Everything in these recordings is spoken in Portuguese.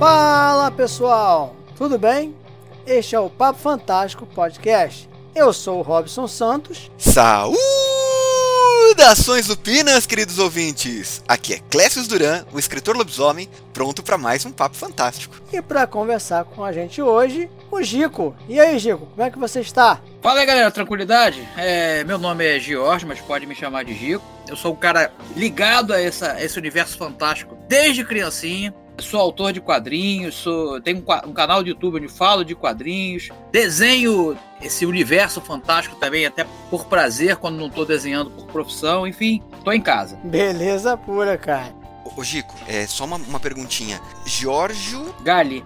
Fala pessoal, tudo bem? Este é o Papo Fantástico Podcast. Eu sou o Robson Santos. Saudações lupinas, queridos ouvintes! Aqui é Clécio Duran, o escritor lobisomem, pronto para mais um Papo Fantástico. E para conversar com a gente hoje, o Gico. E aí, Gico, como é que você está? Fala aí, galera, tranquilidade? Meu nome é Giorgio, mas pode me chamar de Gico. Eu sou um cara ligado a esse universo fantástico desde criancinha. Sou autor de quadrinhos, tenho um canal de YouTube onde falo de quadrinhos, desenho esse universo fantástico também, até por prazer, quando não estou desenhando por profissão, enfim, estou em casa. Beleza pura, cara. Ô Gico, só uma perguntinha. Giorgio Gali.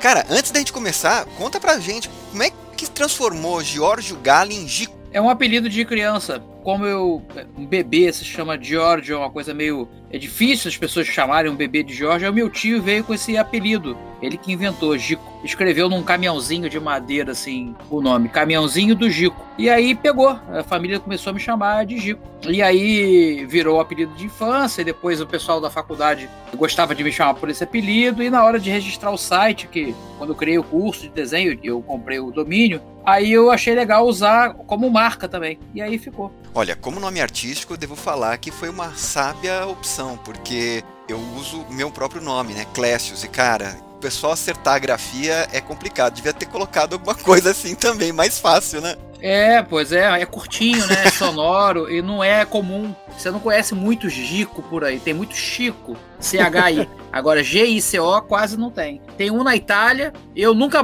Cara, antes da gente começar, conta pra gente, como é que transformou Giorgio Gali em Gico? É um apelido de criança. Como um bebê se chama Giorgio, é uma coisa meio... É difícil as pessoas chamarem um bebê de Giorgio. Aí o meu tio veio com esse apelido. Ele que inventou, Gico. Escreveu num caminhãozinho de madeira, assim, o nome. Caminhãozinho do Gico. E aí pegou. A família começou a me chamar de Gico. E aí virou o apelido de infância. E depois o pessoal da faculdade gostava de me chamar por esse apelido. E na hora de registrar o site, que quando eu criei o curso de desenho, eu comprei o domínio. Aí eu achei legal usar como marca também. E aí ficou. Olha, como nome artístico, eu devo falar que foi uma sábia opção, porque eu uso meu próprio nome, né? Clécio. E, cara, o pessoal acertar a grafia é complicado. Devia ter colocado alguma coisa assim também, mais fácil, né? Pois é curtinho, né? É sonoro e não é comum. Você não conhece muito Gico por aí, tem muito Chico, CHI. Agora GICO quase não tem. Tem um na Itália, eu nunca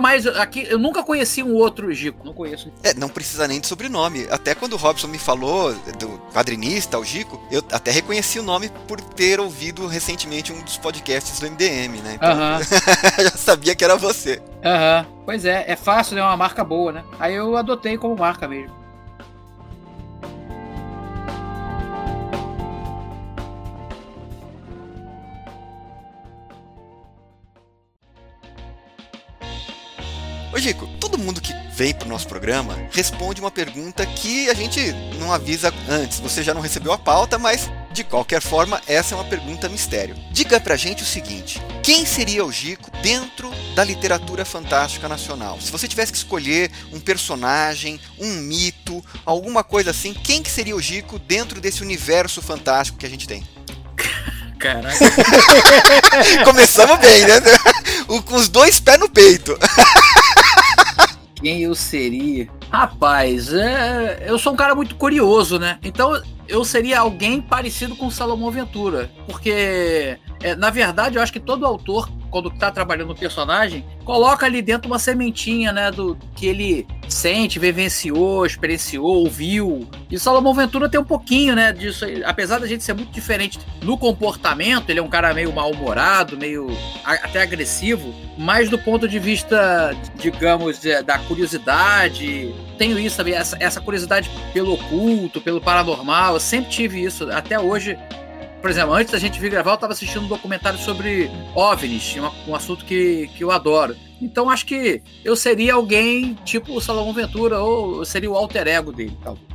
conheci um outro Gico, não conheço. Não precisa nem de sobrenome. Até quando o Robson me falou do quadrinista, o Gico, eu até reconheci o nome por ter ouvido recentemente um dos podcasts do MDM, né? Então, já sabia que era você. Pois é fácil, né? Uma marca boa, né? Aí eu adotei como marca mesmo. Ô Gico, todo mundo que vem pro nosso programa responde uma pergunta que a gente não avisa antes. Você já não recebeu a pauta, mas de qualquer forma essa é uma pergunta mistério. Diga pra gente o seguinte: quem seria o Gico dentro da literatura fantástica nacional? Se você tivesse que escolher um personagem, um mito, alguma coisa assim, quem que seria o Gico dentro desse universo fantástico que a gente tem? Caraca. Começamos bem, né? Com os dois pés no peito. Quem eu seria? Rapaz, eu sou um cara muito curioso, né? Então eu seria alguém parecido com o Salomão Ventura. Porque, na verdade, eu acho que todo autor, quando tá trabalhando um personagem, coloca ali dentro uma sementinha, né? Do que ele sente, vivenciou, experienciou, ouviu. E o Salomão Ventura tem um pouquinho, né? Disso aí. Apesar da gente ser muito diferente no comportamento, ele é um cara meio mal-humorado, meio até agressivo, mas do ponto de vista, digamos, da curiosidade. Tenho isso também, essa curiosidade pelo oculto, pelo paranormal. Eu sempre tive isso, até hoje. Por exemplo, antes da gente vir gravar, eu estava assistindo um documentário sobre OVNIs, um assunto que eu adoro. Então, acho que eu seria alguém tipo o Salomão Ventura, ou eu seria o alter ego dele, talvez.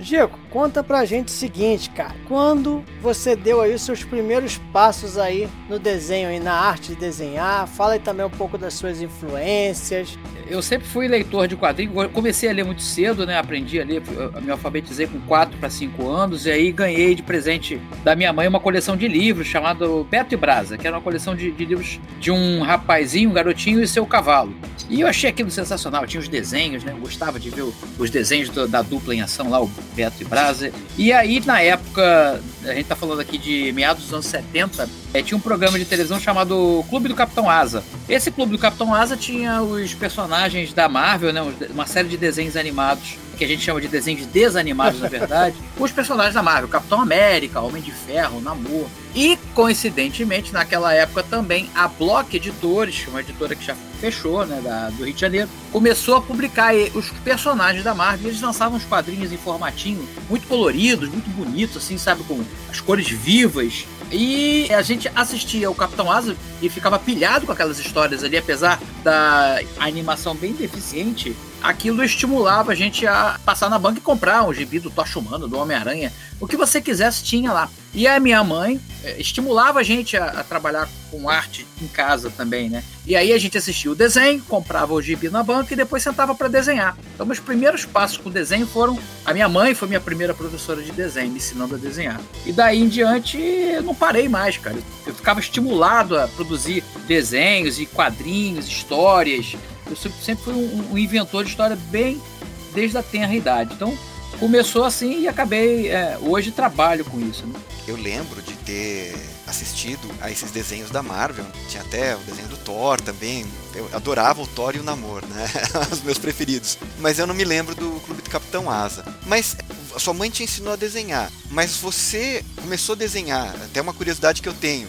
Gico, conta pra gente o seguinte, cara. Quando você deu aí os seus primeiros passos aí no desenho e na arte de desenhar? Fala aí também um pouco das suas influências. Eu sempre fui leitor de quadrinhos. Comecei a ler muito cedo, né? Aprendi a ler, me alfabetizei com 4 para 5 anos. E aí ganhei de presente da minha mãe uma coleção de livros chamada Beto e Brasa, que era uma coleção de livros de um rapazinho, um garotinho e seu cavalo. E eu achei aquilo sensacional. Eu tinha os desenhos, né? Eu gostava de ver os desenhos da dupla em ação lá, o Beto e Brasa. E aí, na época, a gente tá falando aqui de meados dos anos 70, tinha um programa de televisão chamado Clube do Capitão Asa. Esse Clube do Capitão Asa tinha os personagens da Marvel, né? Uma série de desenhos animados, que a gente chama de desenhos desanimados, na verdade, com os personagens da Marvel, Capitão América, Homem de Ferro, Namor. E, coincidentemente, naquela época também, a Block Editores, uma editora que já fechou, né, do Rio de Janeiro, começou a publicar os personagens da Marvel. Eles lançavam uns quadrinhos em formatinho, muito coloridos, muito bonitos, assim, sabe, com as cores vivas. E a gente assistia o Capitão Asa e ficava pilhado com aquelas histórias ali, apesar da animação bem deficiente, aquilo estimulava a gente a passar na banca e comprar um gibi do Tocha Humana, do Homem-Aranha, o que você quisesse tinha lá. E a minha mãe estimulava a gente a trabalhar com arte em casa também, né? E aí a gente assistia o desenho, comprava o gibi na banca e depois sentava para desenhar. Então meus primeiros passos com o desenho foram... A minha mãe foi minha primeira professora de desenho, me ensinando a desenhar. E daí em diante eu não parei mais, cara. Eu ficava estimulado a produzir desenhos e quadrinhos, histórias... Eu sempre fui um inventor de história bem desde a tenra idade. Então, começou assim e acabei... hoje trabalho com isso, né? Eu lembro de ter assistido a esses desenhos da Marvel. Tinha até o desenho do Thor também. Eu adorava o Thor e o Namor, né? Os meus preferidos. Mas eu não me lembro do Clube do Capitão Asa. Mas... A sua mãe te ensinou a desenhar. Mas você começou a desenhar. Até uma curiosidade que eu tenho...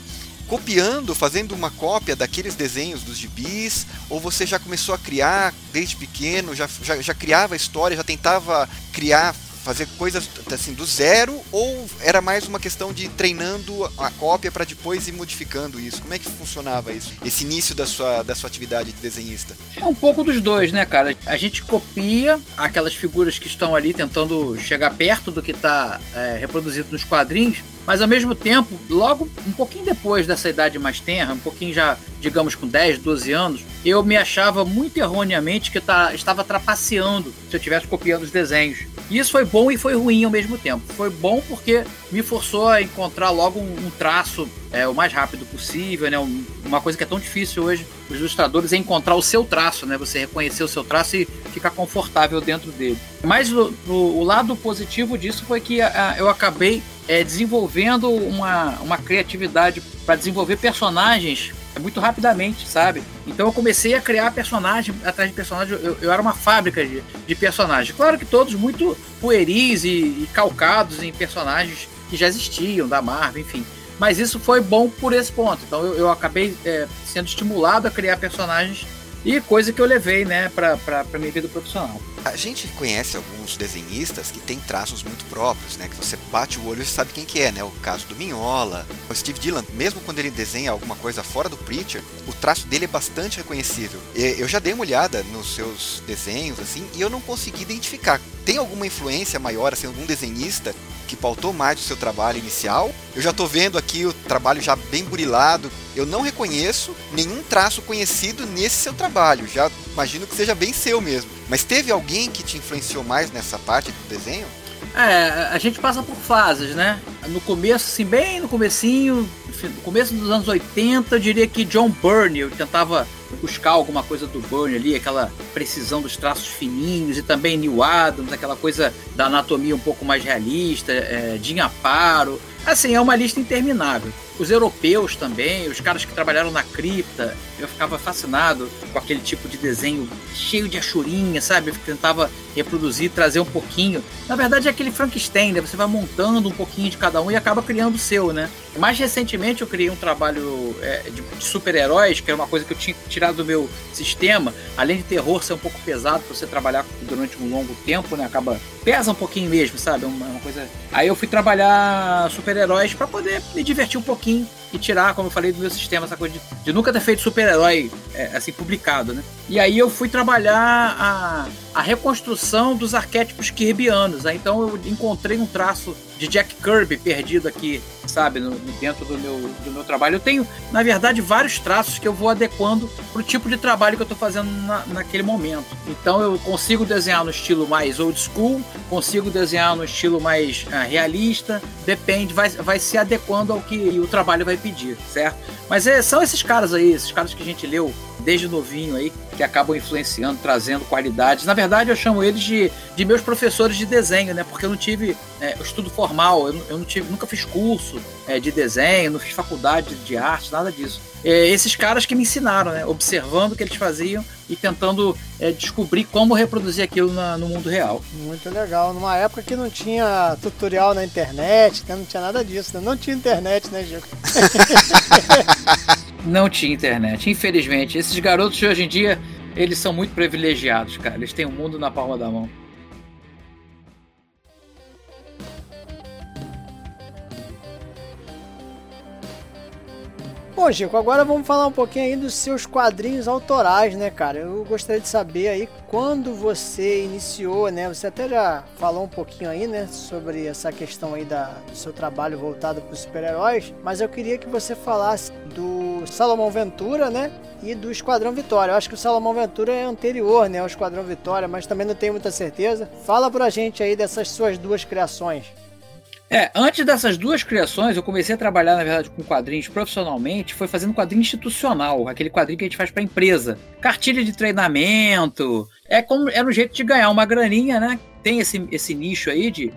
copiando, fazendo uma cópia daqueles desenhos dos gibis, ou você já começou a criar desde pequeno, já criava história, já tentava criar, fazer coisas assim do zero, ou era mais uma questão de treinando a cópia para depois ir modificando isso? Como é que funcionava isso, esse início da sua atividade de desenhista? É um pouco dos dois, né, cara? A gente copia aquelas figuras que estão ali tentando chegar perto do que está reproduzido nos quadrinhos, mas ao mesmo tempo, logo um pouquinho depois dessa idade mais tenra, um pouquinho já, digamos, com 10, 12 anos, eu me achava muito erroneamente que estava trapaceando se eu estivesse copiando os desenhos. E isso foi bom e foi ruim ao mesmo tempo. Foi bom porque me forçou a encontrar logo um traço o mais rápido possível, né? Uma coisa que é tão difícil hoje, os ilustradores, é encontrar o seu traço, né? Você reconhecer o seu traço e ficar confortável dentro dele. Mas o lado positivo disso foi que eu acabei... desenvolvendo uma criatividade para desenvolver personagens muito rapidamente, sabe? Então eu comecei a criar personagem atrás de personagem, eu era uma fábrica de personagens. Claro que todos muito pueris e calcados em personagens que já existiam, da Marvel, enfim. Mas isso foi bom por esse ponto. Então eu acabei sendo estimulado a criar personagens. E coisa que eu levei, né, pra minha vida profissional. A gente conhece alguns desenhistas que têm traços muito próprios, né? Que você bate o olho e sabe quem que é, né? O caso do Mignola, o Steve Dillon. Mesmo quando ele desenha alguma coisa fora do Preacher, o traço dele é bastante reconhecível. Eu já dei uma olhada nos seus desenhos, assim, e eu não consegui identificar. Tem alguma influência maior, assim, algum desenhista que pautou mais o seu trabalho inicial? Eu já tô vendo aqui o trabalho já bem burilado. Eu não reconheço nenhum traço conhecido nesse seu trabalho. Já imagino que seja bem seu mesmo. Mas teve alguém que te influenciou mais nessa parte do desenho? A gente passa por fases, né? No começo, assim, bem no comecinho, no começo dos anos 80, eu diria que John Byrne, eu tentava buscar alguma coisa do Byrne ali, aquela precisão dos traços fininhos, e também Neil Adams, aquela coisa da anatomia um pouco mais realista, Jim Aparo, assim, é uma lista interminável. Os europeus também, os caras que trabalharam na cripta, eu ficava fascinado com aquele tipo de desenho cheio de achurinha, sabe? Eu tentava reproduzir, trazer um pouquinho. Na verdade é aquele Frankenstein, né? Você vai montando um pouquinho de cada um e acaba criando o seu, né? Mais recentemente eu criei um trabalho de super-heróis, que era uma coisa que eu tinha tirado do meu sistema. Além de terror ser um pouco pesado pra você trabalhar durante um longo tempo, né? Pesa um pouquinho mesmo, sabe? Uma coisa... Aí eu fui trabalhar super-heróis pra poder me divertir um pouquinho e tirar, como eu falei, do meu sistema essa coisa de nunca ter feito super-herói assim, publicado, né? E aí eu fui trabalhar a reconstrução dos arquétipos kirbianos, né? Então eu encontrei um traço de Jack Kirby perdido aqui, sabe, dentro do meu trabalho. Eu tenho, na verdade, vários traços que eu vou adequando pro tipo de trabalho que eu tô fazendo naquele momento. Então eu consigo desenhar no estilo mais old school, consigo desenhar no estilo mais realista, depende, vai se adequando ao que o trabalho vai pedir, certo? Mas são esses caras aí, esses caras que a gente leu desde novinho aí, que acabam influenciando, trazendo qualidades. Na verdade, eu chamo eles de meus professores de desenho, né? Porque eu não tive estudo formal, eu nunca fiz curso de desenho, não fiz faculdade de arte, nada disso. Esses caras que me ensinaram, né? Observando o que eles faziam e tentando descobrir como reproduzir aquilo no mundo real. Muito legal. Numa época que não tinha tutorial na internet, né? Não tinha nada disso, né? Não tinha internet, né, Gil? Não tinha internet, infelizmente. Esses garotos de hoje em dia, eles são muito privilegiados, cara. Eles têm o mundo na palma da mão. Bom, Chico, agora vamos falar um pouquinho aí dos seus quadrinhos autorais, né, cara? Eu gostaria de saber aí quando você iniciou, né? Você até já falou um pouquinho aí, né, sobre essa questão aí do seu trabalho voltado para os super-heróis, mas eu queria que você falasse do Salomão Ventura, né, e do Esquadrão Vitória. Eu acho que o Salomão Ventura é anterior, né, ao Esquadrão Vitória, mas também não tenho muita certeza. Fala pra gente aí dessas suas duas criações. Antes dessas duas criações, eu comecei a trabalhar, na verdade, com quadrinhos profissionalmente, foi fazendo quadrinho institucional, aquele quadrinho que a gente faz para empresa. Cartilha de treinamento, era um jeito de ganhar uma graninha, né? Tem esse nicho aí de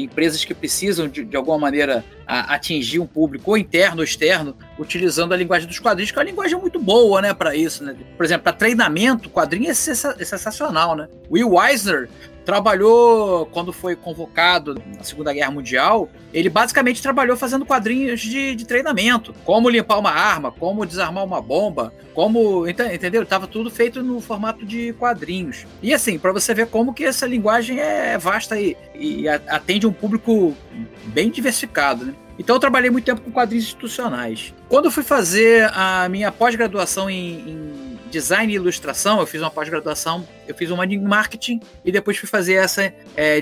empresas que precisam, de alguma maneira, atingir um público, ou interno ou externo, utilizando a linguagem dos quadrinhos, que é uma linguagem muito boa, né, para isso, né? Por exemplo, para treinamento, quadrinho é sensacional, né? Will Eisner trabalhou, quando foi convocado na Segunda Guerra Mundial, ele basicamente trabalhou fazendo quadrinhos de treinamento. Como limpar uma arma, como desarmar uma bomba, como... Entendeu? Tava tudo feito no formato de quadrinhos. E assim, para você ver como que essa linguagem é vasta e atende um público bem diversificado, né? Então eu trabalhei muito tempo com quadrinhos institucionais. Quando eu fui fazer a minha pós-graduação em design e ilustração, eu fiz uma de marketing e depois fui fazer essa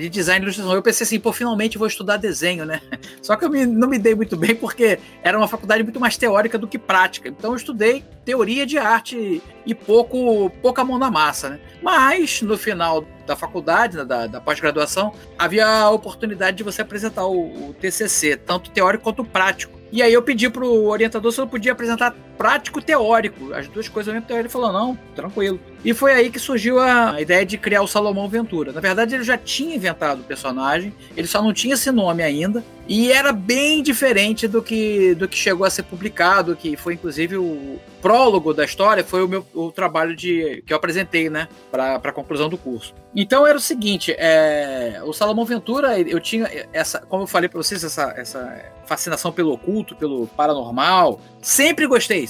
de design e ilustração. Eu pensei assim, finalmente vou estudar desenho, né? Só que eu não me dei muito bem porque era uma faculdade muito mais teórica do que prática. Então eu estudei teoria de arte e pouca mão na massa, né? Mas no final da faculdade, da pós-graduação, havia a oportunidade de você apresentar o TCC, tanto teórico quanto prático. E aí eu pedi pro orientador se eu podia apresentar prático e teórico, as duas coisas ao mesmo tempo. Ele falou, não, tranquilo. E foi aí que surgiu a ideia de criar o Salomão Ventura. Na verdade, ele já tinha inventado o personagem, ele só não tinha esse nome ainda, e era bem diferente do que chegou a ser publicado, que foi, inclusive, o prólogo da história, foi o trabalho que eu apresentei, né, para a conclusão do curso. Então era o seguinte, o Salomão Ventura, eu tinha essa, como eu falei para vocês, essa fascinação pelo oculto, pelo paranormal. Sempre gostei,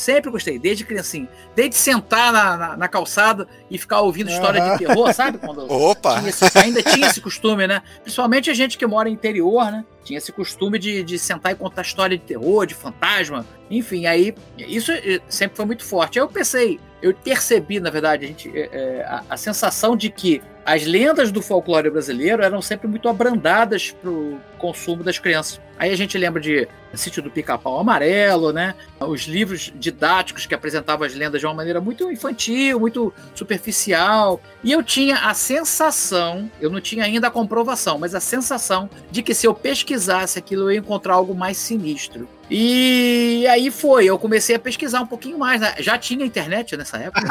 desde criancinha. Desde sentar na calçada e ficar ouvindo história de terror, sabe? Opa! Ainda tinha esse costume, né? Principalmente a gente que mora no interior, né? Tinha esse costume de sentar e contar história de terror, de fantasma, enfim, aí isso sempre foi muito forte. Aí eu percebi, na verdade, a sensação de que as lendas do folclore brasileiro eram sempre muito abrandadas para o consumo das crianças. Aí a gente lembra de Sítio do Pica-Pau Amarelo, né? Os livros didáticos que apresentavam as lendas de uma maneira muito infantil, muito superficial. E eu tinha a sensação, eu não tinha ainda a comprovação, mas a sensação de que se eu pesquisasse aquilo, eu ia encontrar algo mais sinistro. E aí eu comecei a pesquisar um pouquinho mais, né? Já tinha internet nessa época.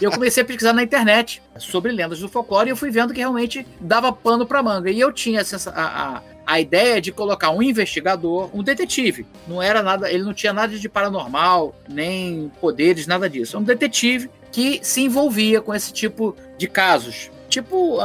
Eu comecei a pesquisar na internet sobre lendas do folclore e eu fui vendo que realmente dava pano pra manga. E eu tinha a ideia de colocar um investigador, um detetive. Não era nada, ele não tinha nada de paranormal, nem poderes, nada disso. Um detetive que se envolvia com esse tipo de casos. Tipo,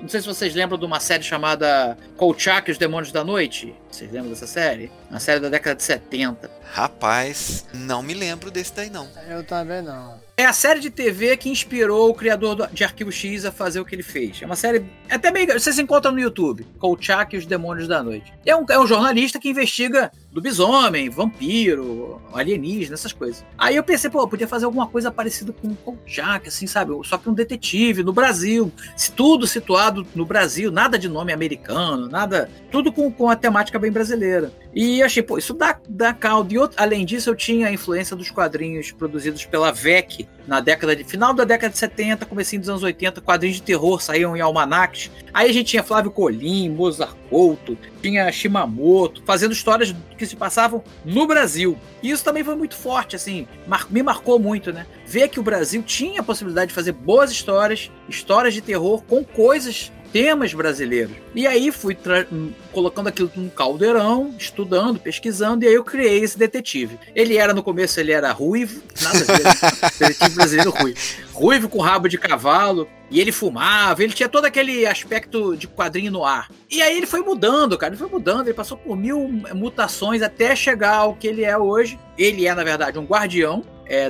não sei se vocês lembram de uma série chamada Kolchak, Os Demônios da Noite. Vocês lembram dessa série? Uma série da década de 70. Rapaz, não me lembro desse daí, não. Eu também não. É a série de TV que inspirou o criador de Arquivo X a fazer o que ele fez. É uma série até meio... Vocês encontram no YouTube. Kolchak e os Demônios da Noite. É um jornalista que investiga lobisomem, vampiro, alienígena, essas coisas. Aí eu pensei, eu podia fazer alguma coisa parecida com o Kolchak, assim, sabe? Só que um detetive no Brasil. Tudo situado no Brasil. Nada de nome americano, nada... Tudo com a temática bem brasileira. E achei, isso dá caldo. E além disso, eu tinha a influência dos quadrinhos produzidos pela VEC, na final da década de 70, comecinho dos anos 80, quadrinhos de terror saíam em almanacs. Aí a gente tinha Flávio Colim, Mozart Couto, tinha Shimamoto, fazendo histórias que se passavam no Brasil. E isso também foi muito forte, assim, me marcou muito, né? Ver que o Brasil tinha a possibilidade de fazer boas histórias de terror com temas brasileiros. E aí fui colocando aquilo num caldeirão, estudando, pesquisando, e aí eu criei esse detetive. No começo ele era ruivo, nada a ver, detetive brasileiro ruivo. Ruivo com rabo de cavalo, e ele fumava, ele tinha todo aquele aspecto de quadrinho no ar. E aí ele foi mudando, cara, ele passou por 1.000 mutações até chegar ao que ele é hoje. Ele é, na verdade, um guardião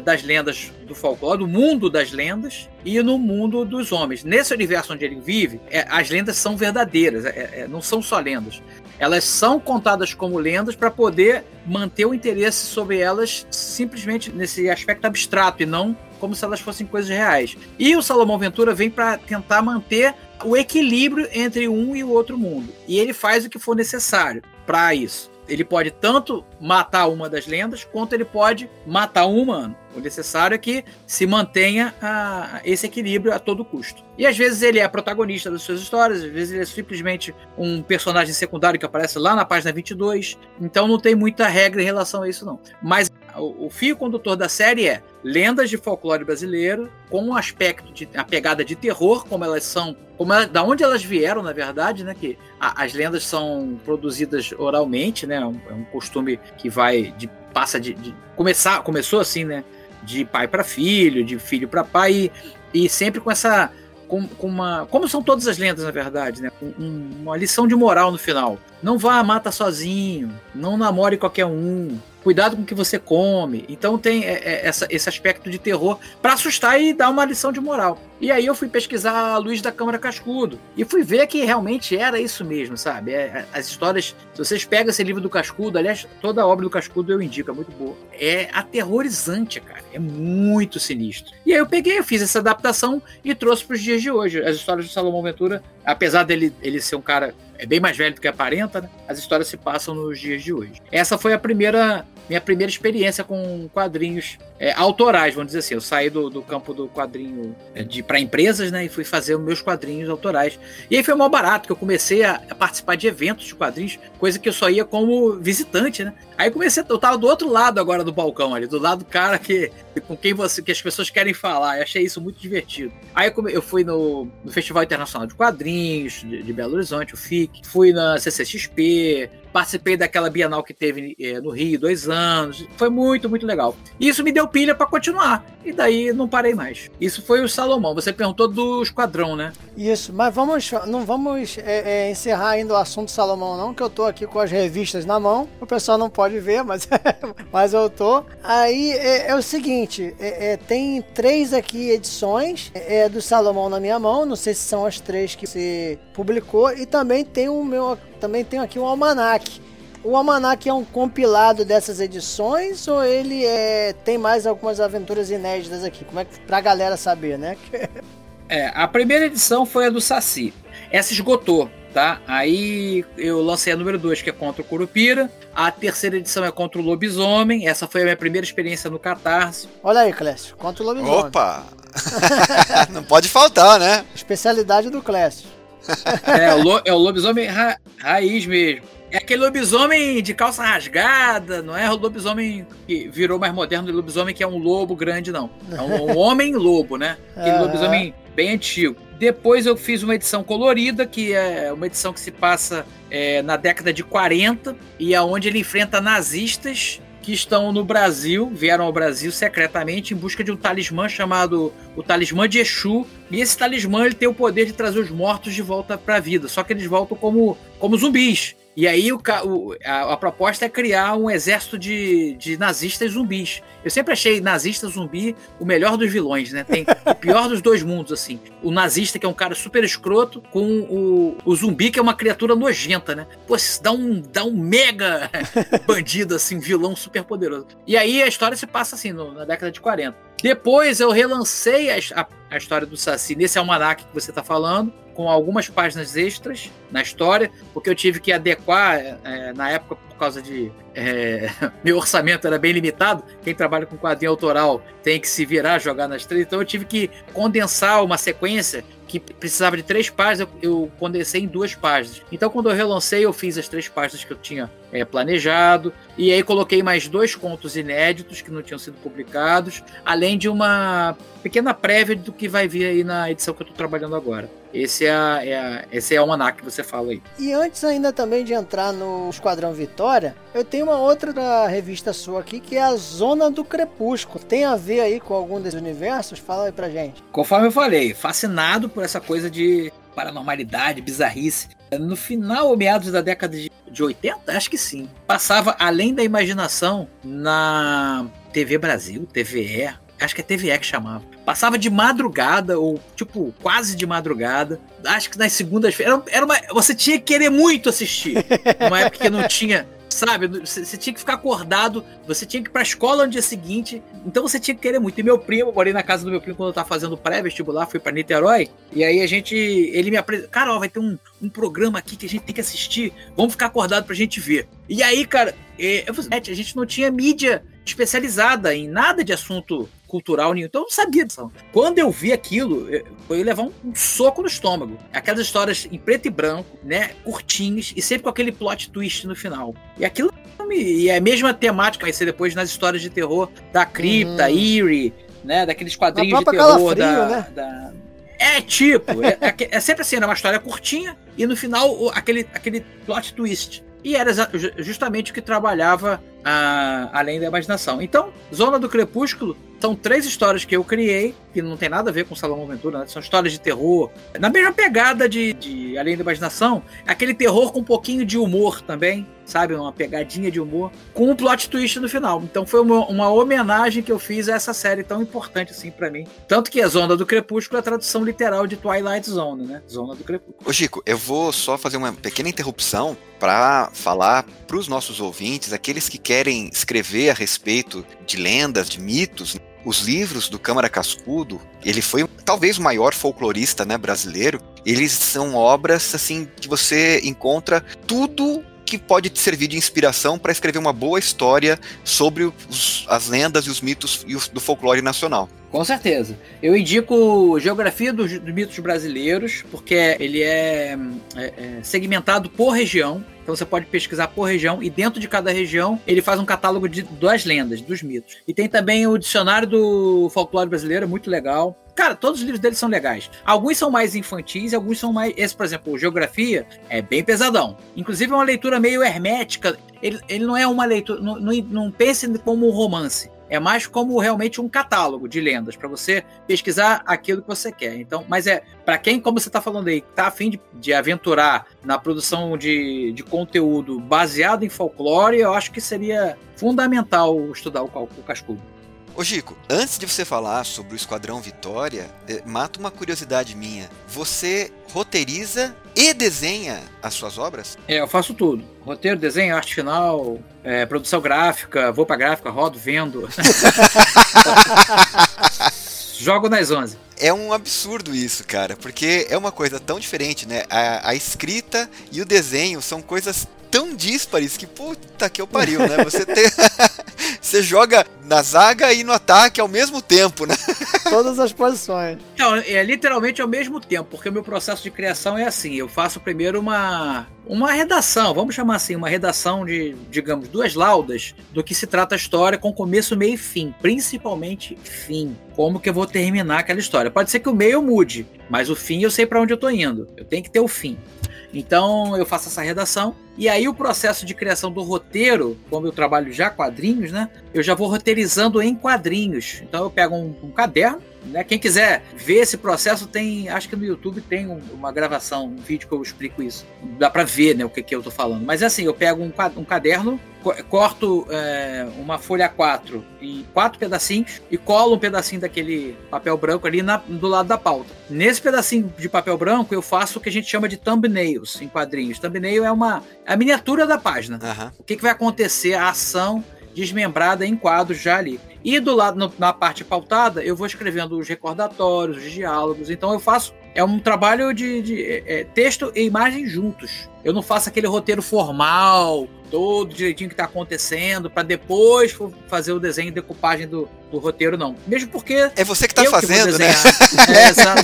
das lendas do folclore, do mundo das lendas e no mundo dos homens. Nesse universo onde ele vive, as lendas são verdadeiras, não são só lendas. Elas são contadas como lendas para poder manter o interesse sobre elas simplesmente nesse aspecto abstrato e não como se elas fossem coisas reais. E o Salomão Ventura vem para tentar manter o equilíbrio entre um e o outro mundo. E ele faz o que for necessário para isso. Ele pode tanto matar uma das lendas, quanto ele pode matar um humano. O necessário é que se mantenha esse equilíbrio a todo custo. E às vezes ele é protagonista das suas histórias, às vezes ele é simplesmente um personagem secundário que aparece lá na página 22. Então não tem muita regra em relação a isso, não. Mas o fio condutor da série é lendas de folclore brasileiro, com um aspecto de a pegada de terror, como elas são, da onde elas vieram, na verdade, né? Que as lendas são produzidas oralmente, né? É um costume que vai começou assim, né? De pai para filho, de filho para pai, e sempre com essa. Como são todas as lendas, na verdade, né? Uma lição de moral no final. Não vá à mata sozinho, não namore qualquer um, cuidado com o que você come. Então tem esse aspecto de terror para assustar e dar uma lição de moral. E aí eu fui pesquisar a Luís da Câmara Cascudo e fui ver que realmente era isso mesmo, sabe? As histórias, se vocês pegam esse livro do Cascudo, aliás, toda a obra do Cascudo eu indico, é muito boa. É aterrorizante, cara. É muito sinistro. E aí eu peguei, eu fiz essa adaptação e trouxe para os dias de hoje. As histórias do Salomão Ventura, apesar dele ser um cara bem mais velho do que aparenta, né? As histórias se passam nos dias de hoje. Essa foi minha primeira experiência com quadrinhos autorais, vamos dizer assim. Eu saí do campo do quadrinho para empresas, né, e fui fazer os meus quadrinhos autorais. E aí foi mal barato, que eu comecei a participar de eventos de quadrinhos, coisa que eu só ia como visitante, né? Aí eu tava do outro lado agora do balcão ali, do lado do cara que as pessoas querem falar. Eu achei isso muito divertido. Aí eu fui no Festival Internacional de Quadrinhos de Belo Horizonte, o FIC, fui na CCXP, participei daquela Bienal que teve no Rio 2 anos. Foi muito, muito legal. E isso me deu pilha para continuar. E daí não parei mais. Isso foi o Salomão. Você perguntou do Esquadrão, né? Isso, mas não vamos encerrar ainda o assunto Salomão, não, que eu tô aqui com as revistas na mão. O pessoal não pode ver, mas eu tô. Aí é o seguinte, tem 3 aqui edições do Salomão na minha mão. Não sei se são as 3 que você publicou. E também tem tenho aqui um almanaque. O almanaque é um compilado dessas edições ou ele tem mais algumas aventuras inéditas aqui? Como é que pra galera saber, né? A primeira edição foi a do Saci. Essa esgotou, tá? Aí eu lancei a número 2, que é contra o Curupira. A terceira edição é contra o Lobisomem. Essa foi a minha primeira experiência no Catarse. Olha aí, Clécio, contra o Lobisomem. Opa! Não pode faltar, né? Especialidade do Clécio. É o lobisomem raiz mesmo. É aquele lobisomem de calça rasgada, não é o lobisomem que virou mais moderno, o lobisomem que é um lobo grande, não. É um homem-lobo, né? Aquele lobisomem bem antigo. Depois eu fiz uma edição colorida, que é uma edição que se passa na década de 40, e é onde ele enfrenta nazistas que estão no Brasil, vieram ao Brasil secretamente em busca de um talismã chamado o Talismã de Exu. E esse talismã ele tem o poder de trazer os mortos de volta para a vida, só que eles voltam como zumbis. E aí a proposta é criar um exército de nazistas zumbis. Eu sempre achei nazista zumbi o melhor dos vilões, né? Tem o pior dos dois mundos, assim. O nazista, que é um cara super escroto, com o zumbi, que é uma criatura nojenta, né? Pô, isso dá um mega bandido, assim, vilão super poderoso. E aí a história se passa, assim, na década de 40. Depois eu relancei a história do Saci nesse almanaque que você tá falando, com algumas páginas extras na história, porque eu tive que adequar na época por causa de... meu orçamento era bem limitado, quem trabalha com quadrinho autoral tem que se virar, jogar nas 3, então eu tive que condensar uma sequência que precisava de 3 páginas, eu condensei em 2 páginas. Então quando eu relancei eu fiz as 3 páginas que eu tinha planejado, e aí coloquei mais 2 contos inéditos que não tinham sido publicados, além de uma pequena prévia do que vai vir aí na edição que eu estou trabalhando agora. Esse é o almanac que você fala aí. E antes ainda também de entrar no Esquadrão Vitória, eu tenho uma outra revista sua aqui, que é a Zona do Crepúsculo. Tem a ver aí com algum desses universos? Fala aí pra gente. Conforme eu falei, fascinado por essa coisa de paranormalidade, bizarrice. No final ou meados da década de 80, acho que sim, passava Além da Imaginação na TV Brasil, TVE, acho que é TVE que chamava. Passava de madrugada, ou tipo, quase de madrugada. Acho que nas segundas-feiras. Você tinha que querer muito assistir. Numa época que não tinha, sabe? Você tinha que ficar acordado, você tinha que ir pra escola no dia seguinte. Então você tinha que querer muito. E meu primo, eu morei na casa do meu primo quando eu tava fazendo pré-vestibular, fui pra Niterói. E aí a gente. Ele me apresentou. Cara, ó, vai ter um programa aqui que a gente tem que assistir. Vamos ficar acordado pra gente ver. E aí, cara, a gente não tinha mídia especializada em nada de assunto cultural nenhum, então eu não sabia disso. Quando eu vi aquilo, eu ia levar um soco no estômago. Aquelas histórias em preto e branco, né, curtinhas, e sempre com aquele plot twist no final. E aquilo, e a mesma temática que vai ser depois nas histórias de terror da Cripta, Eerie, né, daqueles quadrinhos de terror da... Né? É sempre assim, era uma história curtinha, e no final aquele plot twist. E era justamente o que trabalhava além da imaginação. Então, Zona do Crepúsculo são 3 histórias que eu criei, que não tem nada a ver com Salomão Ventura, né? São histórias de terror. Na mesma pegada de Além da Imaginação, aquele terror com um pouquinho de humor também, sabe? Uma pegadinha de humor, com um plot twist no final. Então foi uma homenagem que eu fiz a essa série tão importante assim pra mim. Tanto que a Zona do Crepúsculo é a tradução literal de Twilight Zone, né? Zona do Crepúsculo. Ô Chico, eu vou só fazer uma pequena interrupção pra falar pros nossos ouvintes, aqueles que querem escrever a respeito de lendas, de mitos, os livros do Câmara Cascudo, ele foi talvez o maior folclorista, né, brasileiro. Eles são obras assim que você encontra tudo que pode te servir de inspiração para escrever uma boa história sobre as lendas e os mitos do folclore nacional. Com certeza. Eu indico Geografia dos Mitos Brasileiros, porque ele é segmentado por região. Então você pode pesquisar por região e dentro de cada região ele faz um catálogo das lendas, dos mitos. E tem também o Dicionário do Folclore Brasileiro, é muito legal. Cara, todos os livros dele são legais. Alguns são mais infantis, alguns são mais... Esse, por exemplo, o Geografia é bem pesadão. Inclusive é uma leitura meio hermética. Ele não é uma leitura... Não pense como um romance. É mais como realmente um catálogo de lendas, para você pesquisar aquilo que você quer. Então, mas para quem, como você está falando aí, está a fim de aventurar na produção de conteúdo baseado em folclore, eu acho que seria fundamental estudar o Cascudo. Ô Gico, antes de você falar sobre o Esquadrão Vitória, mata uma curiosidade minha. Você roteiriza e desenha as suas obras? É, eu faço tudo. Roteiro, desenho, arte final, produção gráfica, vou pra gráfica, rodo, vendo. Jogo nas 11. É um absurdo isso, cara, porque é uma coisa tão diferente, né? A escrita e o desenho são coisas tão díspares que, puta que eu pariu, né? Você joga na zaga e no ataque ao mesmo tempo, né? Todas as posições. Então, literalmente ao mesmo tempo, porque o meu processo de criação é assim, eu faço primeiro uma redação, vamos chamar assim, uma redação de, digamos, 2 laudas do que se trata a história com começo, meio e fim, principalmente fim. Como que eu vou terminar aquela história? Pode ser que o meio mude, mas o fim eu sei pra onde eu tô indo, eu tenho que ter o fim. Então eu faço essa redação e aí o processo de criação do roteiro, como eu trabalho já quadrinhos, né? Eu já vou roteirizando em quadrinhos. Então eu pego um caderno, né? Quem quiser ver esse processo tem, acho que no YouTube tem uma gravação, um vídeo que eu explico isso. Dá pra ver, né, o que eu tô falando. Mas assim, eu pego um caderno, corto uma folha A4 em 4 pedacinhos e colo um pedacinho daquele papel branco ali do lado da pauta. Nesse pedacinho de papel branco eu faço o que a gente chama de thumbnails em quadrinhos. Thumbnail é a miniatura da página. Uhum. O que vai acontecer, a ação desmembrada em quadros já ali. E do lado, na parte pautada, eu vou escrevendo os recordatórios, os diálogos. Então eu faço, é um trabalho de texto e imagem juntos. Eu não faço aquele roteiro formal, todo direitinho que está acontecendo, para depois fazer o desenho e decupagem do roteiro, não. Mesmo porque... É você que está fazendo, né? É, exato.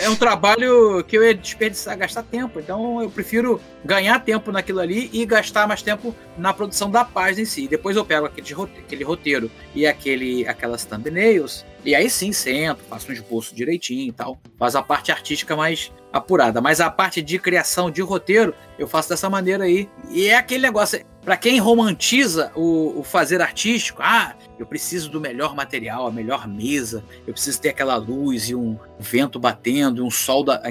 É um trabalho que eu ia desperdiçar, gastar tempo. Então eu prefiro ganhar tempo naquilo ali e gastar mais tempo na produção da página em si. Depois eu pego aquele roteiro e aquelas thumbnails, e aí sim sento, faço um esboço direitinho e tal. Faz a parte artística mais apurada. Mas a parte de criação de roteiro eu faço dessa maneira aí. E é aquele negócio, pra quem romantiza o fazer artístico, eu preciso do melhor material, a melhor mesa, eu preciso ter aquela luz e um vento batendo, um sol da...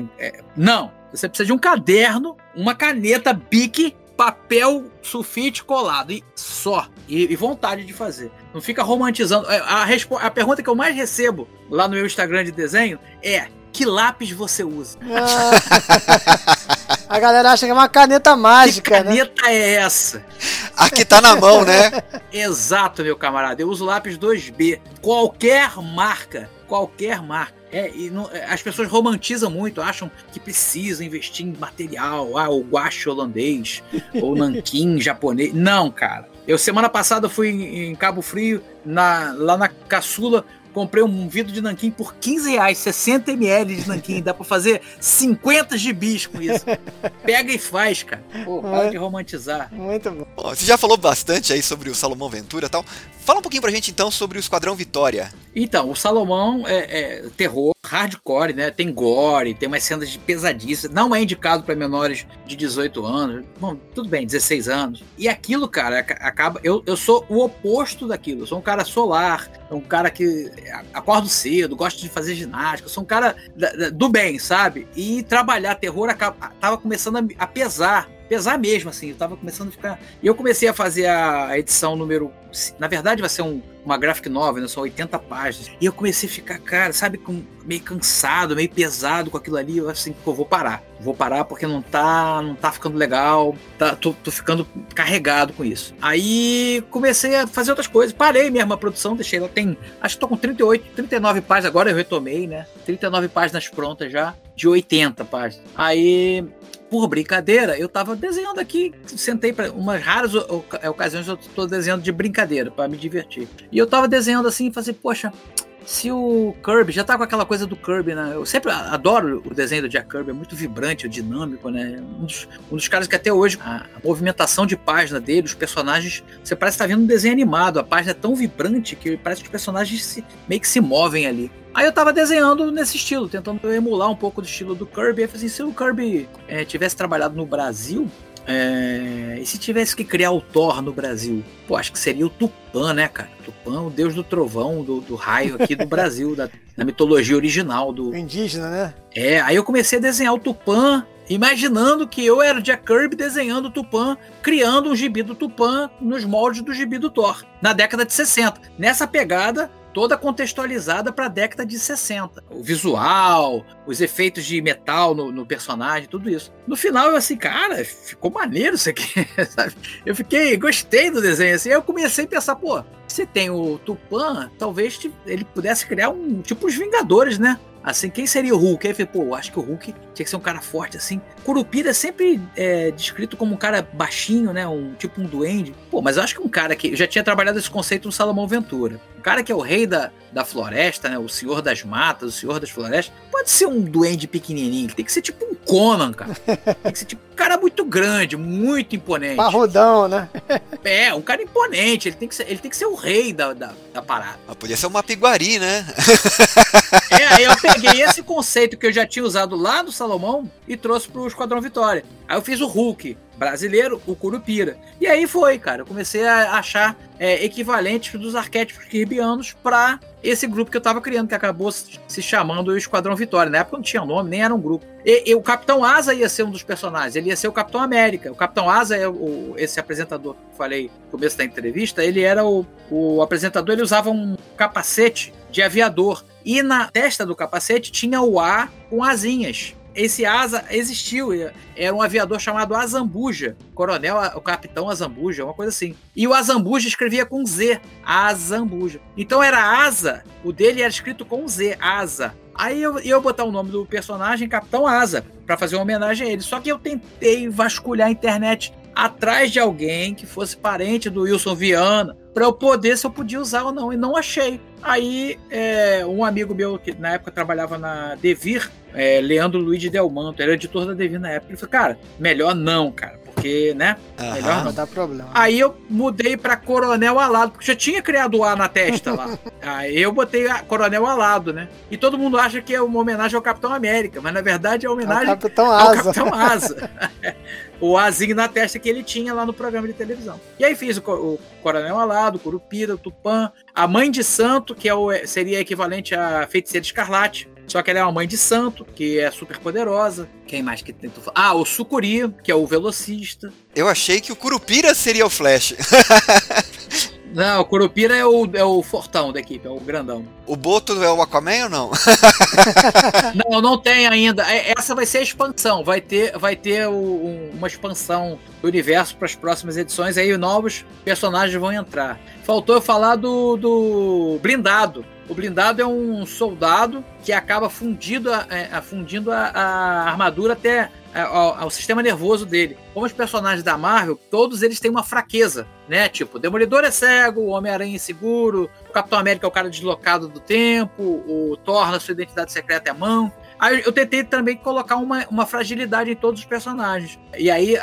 Não! Você precisa de um caderno, uma caneta Bic, papel sulfite colado e só. e vontade de fazer. Não fica romantizando. A pergunta que eu mais recebo lá no meu Instagram de desenho é: que lápis você usa? A galera acha que é uma caneta mágica, né? Que caneta, né, é essa? A que tá na mão, né? Exato, meu camarada. Eu uso lápis 2B. Qualquer marca. As pessoas romantizam muito, acham que precisam investir em material, ou guache holandês, ou nanquim japonês. Não, cara. Eu, semana passada, fui em Cabo Frio, lá na Caçula, comprei um vidro de nanquim por R$15, 60ml de nanquim. Dá pra fazer 50 gibis com isso. Pega e faz, cara. Pô, para de romantizar. Muito bom. Você já falou bastante aí sobre o Salomão Ventura e tal. Fala um pouquinho pra gente, então, sobre o Esquadrão Vitória. Então, o Salomão é terror, hardcore, né? Tem gore, tem umas cenas pesadíssimas. Não é indicado pra menores de 18 anos. Bom, tudo bem, 16 anos. E aquilo, cara, acaba... Eu sou o oposto daquilo. Eu sou um cara solar, um cara que... acordo cedo, gosto de fazer ginástica, sou um cara do bem, sabe? E trabalhar terror tava começando a pesar mesmo, assim, eu tava começando a ficar... E eu comecei a fazer a edição número... Na verdade vai ser uma graphic novel, né? São 80 páginas. E eu comecei a ficar, cara, sabe, meio cansado, meio pesado com aquilo ali. Eu assim, pô, vou parar porque não tá ficando legal, tô ficando carregado com isso. Aí comecei a fazer outras coisas, parei mesmo a produção, deixei ela, acho que tô com 38, 39 páginas, agora eu retomei, né? 39 páginas prontas já, de 80 páginas. Aí... Por brincadeira, eu tava desenhando aqui, sentei para umas raras ocasiões, eu tô desenhando de brincadeira, para me divertir. E eu tava desenhando assim e falei, poxa, se o Kirby, já tá com aquela coisa do Kirby, né? Eu sempre adoro o desenho do Jack Kirby, é muito vibrante, dinâmico, né? Um dos caras que até hoje, a movimentação de página dele, os personagens, você parece que tá vendo um desenho animado, a página é tão vibrante que parece que os personagens meio que se movem ali. Aí eu tava desenhando nesse estilo, tentando emular um pouco do estilo do Kirby. Aí eu falei assim, se o Kirby tivesse trabalhado no Brasil, e se tivesse que criar o Thor no Brasil? Pô, acho que seria o Tupã, né, cara? Tupã, o deus do trovão, do raio aqui do Brasil, da mitologia original. Do indígena, né? É, aí eu comecei a desenhar o Tupã, imaginando que eu era o Jack Kirby desenhando o Tupã, criando um gibi do Tupã nos moldes do gibi do Thor, na década de 60. Nessa pegada... toda contextualizada para a década de 60. O visual, os efeitos de metal no personagem, tudo isso. No final, eu assim, cara, ficou maneiro isso aqui, sabe? Eu gostei do desenho, assim. Aí eu comecei a pensar, pô, se tem o Tupã, talvez ele pudesse criar um tipo os Vingadores, né? Assim, quem seria o Hulk? Aí eu falei, pô, acho que o Hulk tinha que ser um cara forte, assim. Curupira é sempre descrito como um cara baixinho, né? Tipo um duende. Pô, mas eu acho que um cara que... Eu já tinha trabalhado esse conceito no Salomão Ventura. Um cara que é o rei da floresta, né? O senhor das matas, o senhor das florestas. Pode ser um duende pequenininho. Tem que ser tipo um Conan, cara. Tem que ser tipo um cara muito grande, muito imponente. Parrudão, né? É, um cara imponente. Ele tem que ser o rei da parada. Mas podia ser uma piguari, né? Aí eu peguei esse conceito que eu já tinha usado lá no Salomão e trouxe pro Esquadrão Vitória. Aí eu fiz o Hulk brasileiro, o Curupira. E aí foi, cara. Eu comecei a achar equivalentes dos arquétipos kirbianos pra esse grupo que eu tava criando, que acabou se chamando o Esquadrão Vitória. Na época não tinha nome, nem era um grupo. E o Capitão Asa ia ser um dos personagens. Ele ia ser o Capitão América. O Capitão Asa é esse apresentador que eu falei no começo da entrevista. Ele era o apresentador, ele usava um capacete de aviador. E na testa do capacete tinha o A com asinhas. Esse Asa existiu, era um aviador chamado Azambuja, coronel, o capitão Azambuja, uma coisa assim. E o Azambuja escrevia com Z, Azambuja. Então era Asa, o dele era escrito com Z, Asa. Aí eu botar o nome do personagem Capitão Asa, pra fazer uma homenagem a ele. Só que eu tentei vasculhar a internet atrás de alguém que fosse parente do Wilson Viana, para eu poder, se eu podia usar ou não, e não achei. Aí, um amigo meu, que na época trabalhava na Devir, Leandro Luiz Delmanto, era editor da Devir na época, ele falou, cara, melhor não, cara, porque, né, melhor não. Dá problema. Aí eu mudei para Coronel Alado, porque já tinha criado o A na testa lá. Aí eu botei a Coronel Alado, né, e todo mundo acha que é uma homenagem ao Capitão América, mas na verdade é uma homenagem ao Capitão Asa. O azinho na testa que ele tinha lá no programa de televisão. E aí fiz o Coronel Alado, o Curupira, o Tupã, a Mãe de Santo, que seria equivalente à Feiticeira Escarlate, só que ela é uma mãe de santo, que é super poderosa. Quem mais que tentou falar? Ah, o Sucuri, que é o velocista. Eu achei que o Curupira seria o Flash. Não, o Curupira é o fortão da equipe, é o grandão. O Boto é o Aquaman ou não? Não, não tem ainda. Essa vai ser a expansão. Vai ter uma expansão do universo para as próximas edições. Aí novos personagens vão entrar. Faltou eu falar do Blindado. O Blindado é um soldado que acaba fundindo a armadura até ao sistema nervoso dele. Como os personagens da Marvel, todos eles têm uma fraqueza, né? Tipo, Demolidor é cego, o Homem-Aranha é inseguro, o Capitão América é o cara deslocado do tempo, o Thor, na sua identidade secreta, é mão. Aí eu tentei também colocar uma fragilidade em todos os personagens. E aí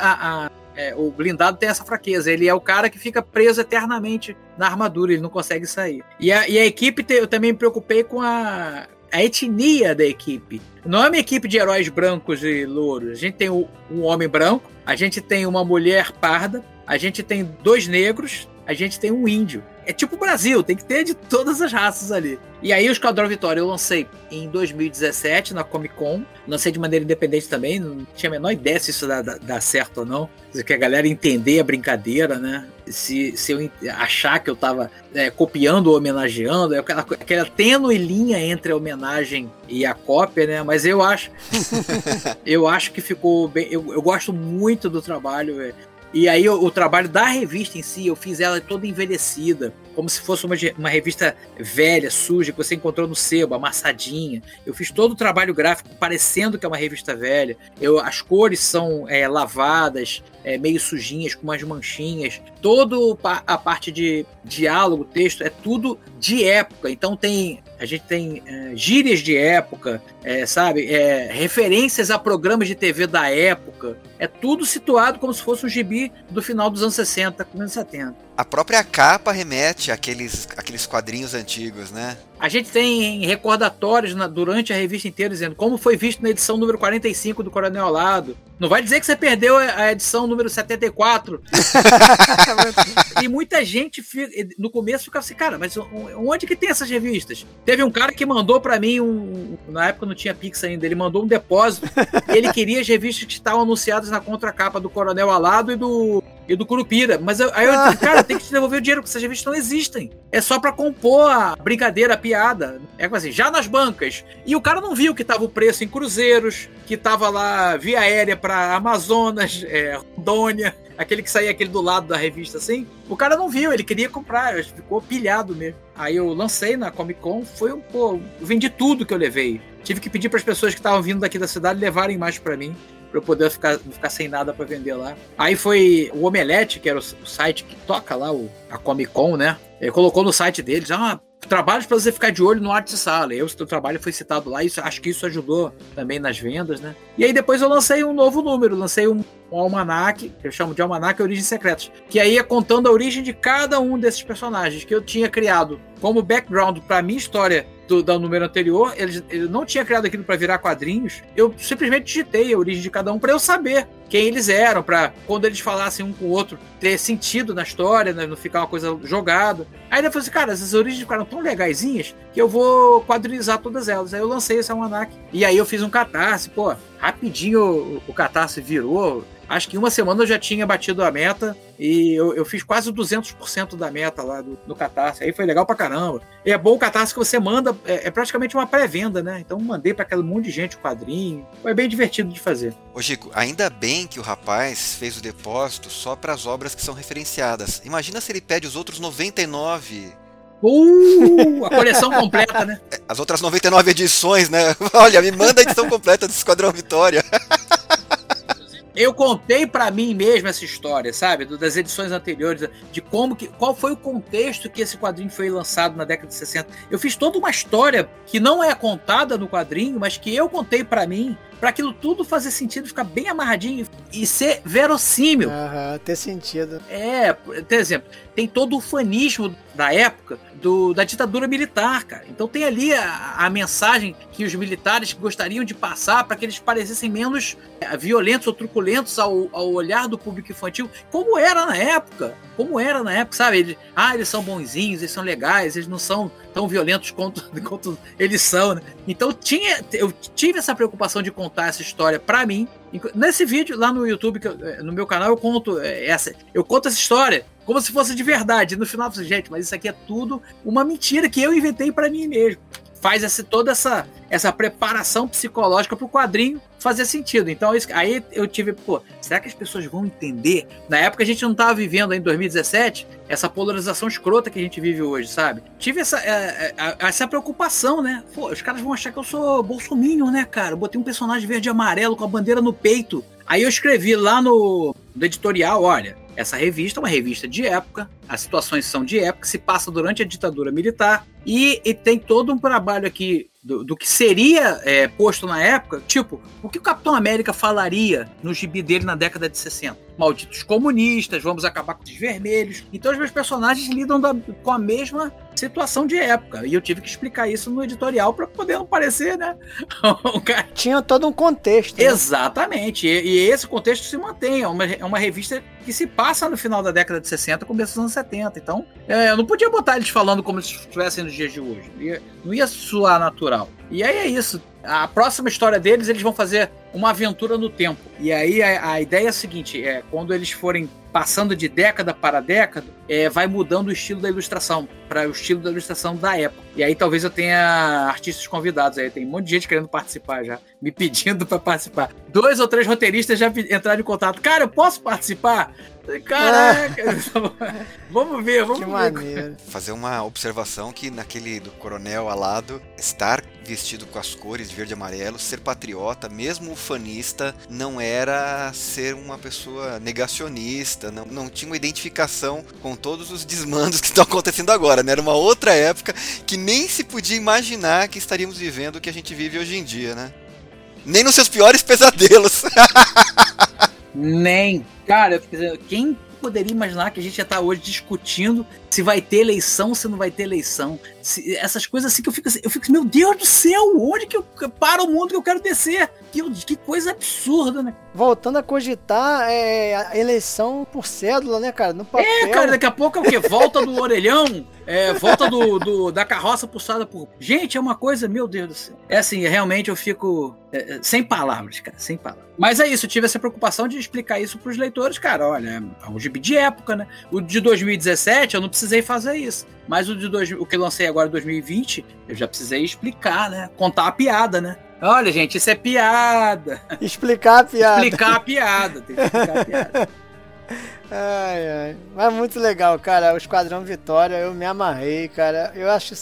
o Blindado tem essa fraqueza, ele é o cara que fica preso eternamente na armadura, ele não consegue sair. E a equipe, eu também me preocupei com a etnia da equipe. Não é uma equipe de heróis brancos e louros, a gente tem um homem branco, a gente tem uma mulher parda, a gente tem 2 negros, a gente tem um índio. É tipo o Brasil, tem que ter de todas as raças ali. E aí o Esquadrão Vitória eu lancei em 2017 na Comic Con. Lancei de maneira independente também, não tinha a menor ideia se isso dá certo ou não. Que a galera entender a brincadeira, né? Se eu achar que eu tava copiando ou homenageando, é aquela tênue linha entre a homenagem e a cópia, né? Mas eu acho... eu acho que ficou bem... Eu gosto muito do trabalho, velho. E aí o trabalho da revista em si, eu fiz ela toda envelhecida, como se fosse uma revista velha, suja, que você encontrou no sebo, amassadinha. Eu fiz todo o trabalho gráfico parecendo que é uma revista velha. As cores são lavadas, meio sujinhas, com umas manchinhas. Toda a parte de diálogo, texto, é tudo de época. Então a gente tem gírias de época, sabe? Referências a programas de TV da época. É tudo situado como se fosse um gibi do final dos anos 60, começo dos 70. A própria capa remete àqueles quadrinhos antigos, né? A gente tem recordatórios durante a revista inteira dizendo como foi visto na edição número 45 do Coronel Alado. Não vai dizer que você perdeu a edição número 74. E muita gente no começo ficava assim, cara, mas onde que tem essas revistas? Teve um cara que mandou pra mim, na época não tinha Pix ainda, ele mandou um depósito. Ele queria as revistas que estavam anunciadas na contracapa do Coronel Alado e do Curupira. Mas aí eu disse, cara, tem que te devolver o dinheiro, porque essas revistas não existem. É só pra compor a brincadeira, a piada. É assim, já nas bancas. E o cara não viu que tava o preço em cruzeiros, que tava lá via aérea pra Amazonas, Rondônia, aquele que saía aquele do lado da revista assim. O cara não viu, ele queria comprar, ficou pilhado mesmo. Aí eu lancei na Comic Con, foi eu vendi tudo que eu levei. Tive que pedir para as pessoas que estavam vindo daqui da cidade levarem mais para mim, para eu poder ficar sem nada para vender lá. Aí foi o Omelete, que era o site que toca lá a Comic Con, né? Ele colocou no site deles, trabalhos para você ficar de olho no arte de sala. O seu trabalho foi citado lá, acho que isso ajudou também nas vendas, né? E aí depois eu lancei um novo número, lancei um almanaque, que eu chamo de almanaque Origens Secretas, que aí é contando a origem de cada um desses personagens que eu tinha criado como background para minha história do número anterior. Ele não tinha criado aquilo para virar quadrinhos, eu simplesmente digitei a origem de cada um para eu saber quem eles eram, para quando eles falassem um com o outro ter sentido na história, né? Não ficar uma coisa jogada. Aí depois eu falei, cara, essas origens ficaram tão legaisinhas que eu vou quadrinizar todas elas. Aí eu lancei esse almanac e aí eu fiz um Catarse, rapidinho o Catarse virou. Acho que em uma semana eu já tinha batido a meta e eu fiz quase 200% da meta lá no Catarse. Aí foi legal pra caramba. E é bom o Catarse que você manda, é praticamente uma pré-venda, né? Então mandei pra aquele monte de gente o quadrinho. Foi bem divertido de fazer. Ô Chico, ainda bem que o rapaz fez o depósito só pras obras que são referenciadas. Imagina se ele pede os outros 99... a coleção completa, né? As outras 99 edições, né? Olha, me manda a edição completa do Esquadrão Vitória. Eu contei pra mim mesmo essa história, sabe? Das edições anteriores, de qual foi o contexto que esse quadrinho foi lançado na década de 60. Eu fiz toda uma história que não é contada no quadrinho, mas que eu contei pra mim, pra aquilo tudo fazer sentido, ficar bem amarradinho e ser verossímil. Aham, ter sentido. Por exemplo, tem todo o fanismo da época da ditadura militar, cara. Então tem ali a mensagem que os militares gostariam de passar para que eles parecessem menos violentos ou truculentos ao olhar do público infantil, como era na época. Como era na época, sabe? Eles são bonzinhos, eles são legais, eles não são tão violentos quanto eles são, né? Então eu tive essa preocupação de contar essa história pra mim. Nesse vídeo, lá no YouTube, no meu canal, eu conto essa história como se fosse de verdade. No final, gente, mas isso aqui é tudo uma mentira que eu inventei para mim mesmo. Faz toda essa preparação psicológica para o quadrinho fazer sentido. Então, aí eu tive, será que as pessoas vão entender? Na época a gente não estava vivendo, em 2017, essa polarização escrota que a gente vive hoje, sabe? Tive essa preocupação, né? Os caras vão achar que eu sou bolsominion, né, cara? Eu botei um personagem verde e amarelo com a bandeira no peito. Aí eu escrevi lá no editorial, olha, essa revista é uma revista de época, as situações são de época, se passa durante a ditadura militar e tem todo um trabalho aqui do que seria posto na época, tipo, o que o Capitão América falaria no gibi dele na década de 60? Malditos comunistas, vamos acabar com os vermelhos. Então os meus personagens lidam com a mesma situação de época, e eu tive que explicar isso no editorial para poder não parecer, né? Tinha todo um contexto. Exatamente, né? E esse contexto se mantém, é uma revista que se passa no final da década de 60, começo dos anos 70, então eu não podia botar eles falando como se estivessem nos dias de hoje, não ia soar natural. E aí é isso, a próxima história deles, eles vão fazer uma aventura no tempo, e aí a ideia é a seguinte, quando eles forem passando de década para década, vai mudando o estilo da ilustração, para o estilo da ilustração da época. E aí talvez eu tenha artistas convidados aí, tem um monte de gente querendo participar já, me pedindo para participar. 2 ou 3 roteiristas já entraram em contato. Cara, eu posso participar? Caraca! Vamos ver. Que maneiro. Fazer uma observação que naquele do Coronel Alado, estar vestido com as cores de verde e amarelo, ser patriota, mesmo ufanista, não era ser uma pessoa negacionista, não tinha uma identificação com todos os desmandos que estão acontecendo agora, né? Era uma outra época que nem se podia imaginar que estaríamos vivendo o que a gente vive hoje em dia, né? Nem nos seus piores pesadelos. Nem. Cara, quem poderia imaginar que a gente ia estar hoje discutindo se vai ter eleição, se não vai ter eleição? Essas coisas assim que eu fico, meu Deus do céu, onde que eu paro o mundo que eu quero descer? Que coisa absurda, né? Voltando a cogitar a eleição por cédula, né, cara? No papel. Cara, daqui a pouco é o quê? Volta do orelhão, volta da carroça puxada por... Gente, é uma coisa, meu Deus do céu. É assim, realmente eu fico sem palavras, cara, sem palavras. Mas é isso, eu tive essa preocupação de explicar isso pros leitores, cara, olha, é um gibi de época, né? O de 2017 eu não precisei fazer isso, mas o que lancei agora em 2020, eu já precisei explicar, né? Contar a piada, né? Olha, gente, isso é piada. Tem que explicar a piada. Ai, ai. Mas muito legal, cara. O Esquadrão Vitória, eu me amarrei, cara. Eu acho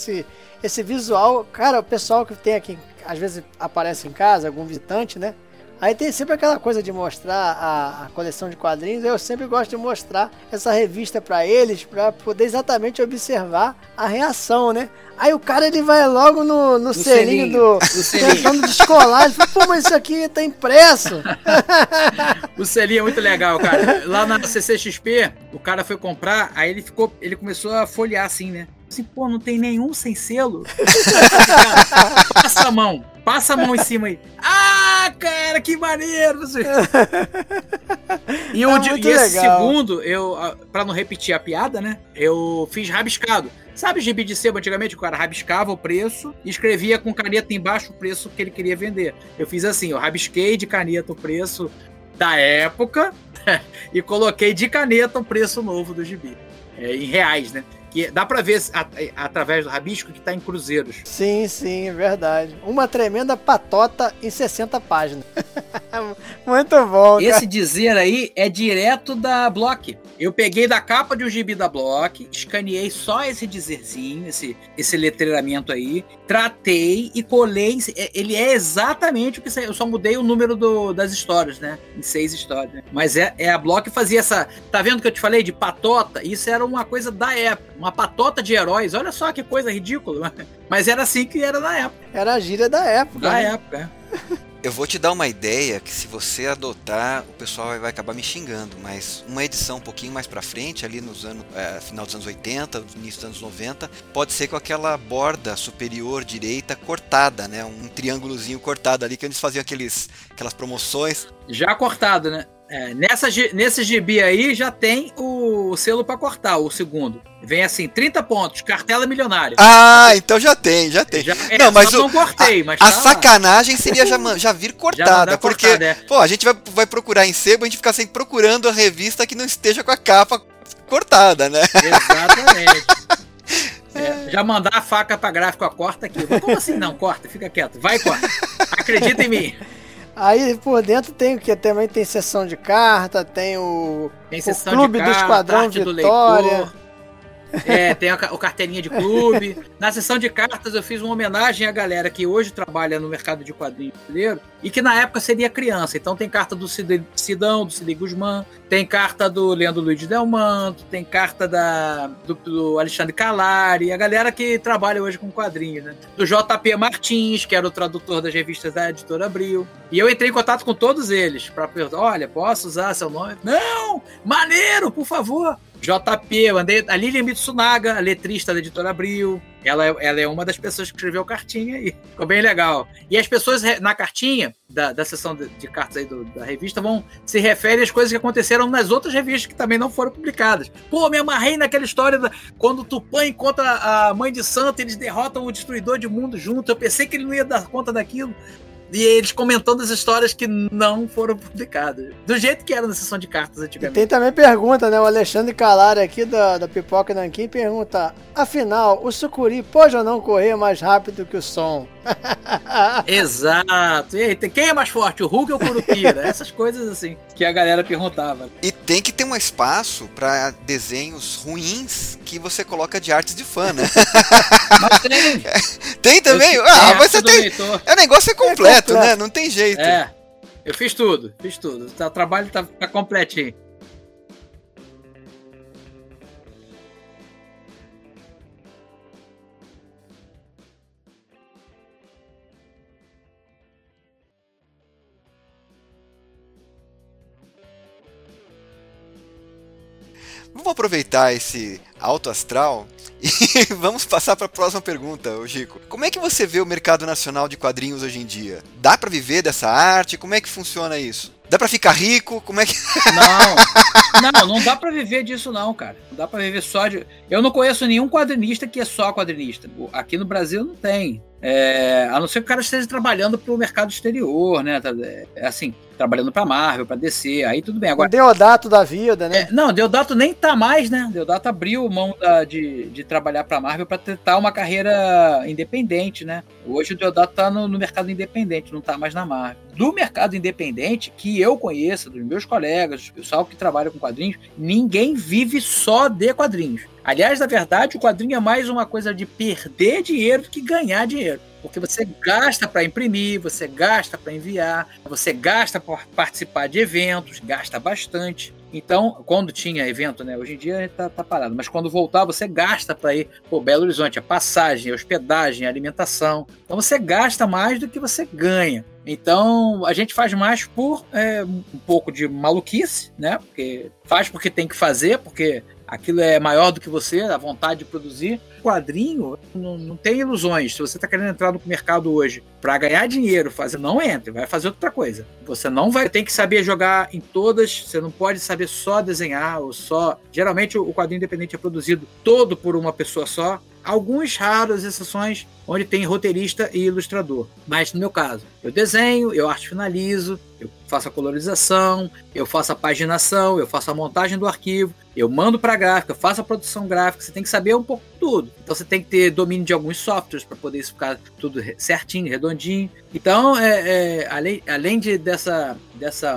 esse visual... Cara, o pessoal que tem aqui, às vezes aparece em casa, algum visitante, né? Aí tem sempre aquela coisa de mostrar a coleção de quadrinhos. Eu sempre gosto de mostrar essa revista pra eles, pra poder exatamente observar a reação, né? Aí o cara, ele vai logo no selinho tentando descolar. Ele fala, mas isso aqui tá impresso. O selinho é muito legal, cara. Lá na CCXP, o cara foi comprar, aí ele começou a folhear assim, né? Assim, não tem nenhum sem selo? Cara, passa a mão em cima aí. Ah, cara, que maneiro! E esse segundo, eu, pra não repetir a piada, né? Eu fiz rabiscado. Sabe o gibi de sebo antigamente? O cara rabiscava o preço e escrevia com caneta embaixo o preço que ele queria vender. Eu fiz assim, eu rabisquei de caneta o preço da época e coloquei de caneta o preço novo do gibi. Em reais, né? Que dá pra ver através do rabisco que tá em cruzeiros. Sim, sim, é verdade. Uma tremenda patota em 60 páginas. Muito bom, cara. Esse dizer aí é direto da Block. Eu peguei da capa de um gibi da Block, escaneei só esse dizerzinho, esse letreiramento aí, tratei e colei. Ele é exatamente o que saiu. Eu só mudei o número das histórias, né? Em 6 histórias, né? Mas a Block fazia essa... Tá vendo que eu te falei de patota? Isso era uma coisa da época. Uma patota de heróis, olha só que coisa ridícula. Mas era assim que era na época. Era a gíria da época. Da época, é. Eu vou te dar uma ideia que se você adotar, o pessoal vai acabar me xingando, mas uma edição um pouquinho mais pra frente, ali nos anos, final dos anos 80, início dos anos 90, pode ser com aquela borda superior direita cortada, né? Um triângulozinho cortado ali, que eles faziam aquelas promoções. Já cortado, né? Nesse gibi aí já tem o selo pra cortar, o segundo. Vem assim, 30 pontos, cartela milionária. Ah, então já tem. Não, mas não cortei, mas a sacanagem seria já vir cortada, já porque cortada, a gente vai procurar em sebo, a gente fica sempre procurando a revista que não esteja com a capa cortada, né? Exatamente. É, já mandar a faca pra gráfico, ó, corta aqui. Como assim? Não, corta, fica quieto. Vai, corta. Acredita em mim. Aí por dentro tem o que? Também tem sessão de carta, tem o, tem o Clube do Esquadrão Vitória. É, tem o carteirinha de clube. Na sessão de cartas eu fiz uma homenagem à galera que hoje trabalha no mercado de quadrinhos brasileiro e que na época seria criança. Então tem carta do Cidão, do Cid Guzman, tem carta do Leandro Luiz Delmanto, tem carta do Alexandre Calari, a galera que trabalha hoje com quadrinhos, né? Do JP Martins, que era o tradutor das revistas da Editora Abril. E eu entrei em contato com todos eles para perguntar, olha, posso usar seu nome? Não! Maneiro, por favor! JP, a Lilian Mitsunaga, a letrista da Editora Abril, ela é uma das pessoas que escreveu cartinha e ficou bem legal. E as pessoas na cartinha, da sessão de cartas aí da revista, vão se referir às coisas que aconteceram nas outras revistas que também não foram publicadas. Pô, me amarrei naquela história quando o Tupã encontra a Mãe de Santo, eles derrotam o Destruidor de Mundo junto, eu pensei que ele não ia dar conta daquilo. E eles comentando as histórias que não foram publicadas. Do jeito que era na sessão de cartas antigamente. E tem também pergunta, né? O Alexandre Calari aqui da Pipoca Nanquim pergunta: afinal, o sucuri pode ou não correr mais rápido que o som? Exato. E aí, quem é mais forte, o Hulk ou o Curupira? Essas coisas assim que a galera perguntava. E tem que ter um espaço para desenhos ruins que você coloca de artes de fã, né? Mas tem. Tem também? Você tem. O negócio é completo. Né? Não tem jeito. É, eu fiz tudo. O trabalho tá completinho. Vamos aproveitar esse alto astral e vamos passar para a próxima pergunta, Gico. Como é que você vê o mercado nacional de quadrinhos hoje em dia? Dá para viver dessa arte? Como é que funciona isso? Dá para ficar rico? Como é que... Não dá para viver disso não, cara. Não dá para viver só de... Eu não conheço nenhum quadrinista que é só quadrinista. Aqui no Brasil não tem. A não ser que o cara esteja trabalhando para o mercado exterior, né? Assim... trabalhando pra Marvel, pra DC, aí tudo bem. Agora, o Deodato da vida, né? Deodato nem tá mais, né? Deodato abriu mão de trabalhar pra Marvel pra tentar uma carreira independente, né? Hoje o Deodato tá no mercado independente, não tá mais na Marvel. Do mercado independente, que eu conheço, dos meus colegas, do pessoal que trabalha com quadrinhos, ninguém vive só de quadrinhos. Aliás, na verdade, o quadrinho é mais uma coisa de perder dinheiro do que ganhar dinheiro. Porque você gasta para imprimir, você gasta para enviar, você gasta para participar de eventos, gasta bastante. Então, quando tinha evento, né? Hoje em dia tá parado. Mas quando voltar, você gasta para ir para Belo Horizonte, a passagem, a hospedagem, a alimentação. Então, você gasta mais do que você ganha. Então, a gente faz mais por um pouco de maluquice, né? Porque faz porque tem que fazer, porque aquilo é maior do que você, a vontade de produzir. Quadrinho não tem ilusões. Se você está querendo entrar no mercado hoje para ganhar dinheiro, não entre, vai fazer outra coisa. Você não vai ter que saber jogar em todas, você não pode saber só desenhar ou só... Geralmente o quadrinho independente é produzido todo por uma pessoa só. Algumas raras exceções onde tem roteirista e ilustrador. Mas no meu caso, eu desenho, eu arte finalizo, eu faço a colorização, eu faço a paginação, eu faço a montagem do arquivo, eu mando para a gráfica, faço a produção gráfica. Você tem que saber um pouco de tudo. Então você tem que ter domínio de alguns softwares para poder ficar tudo certinho, redondinho. Então, além dessa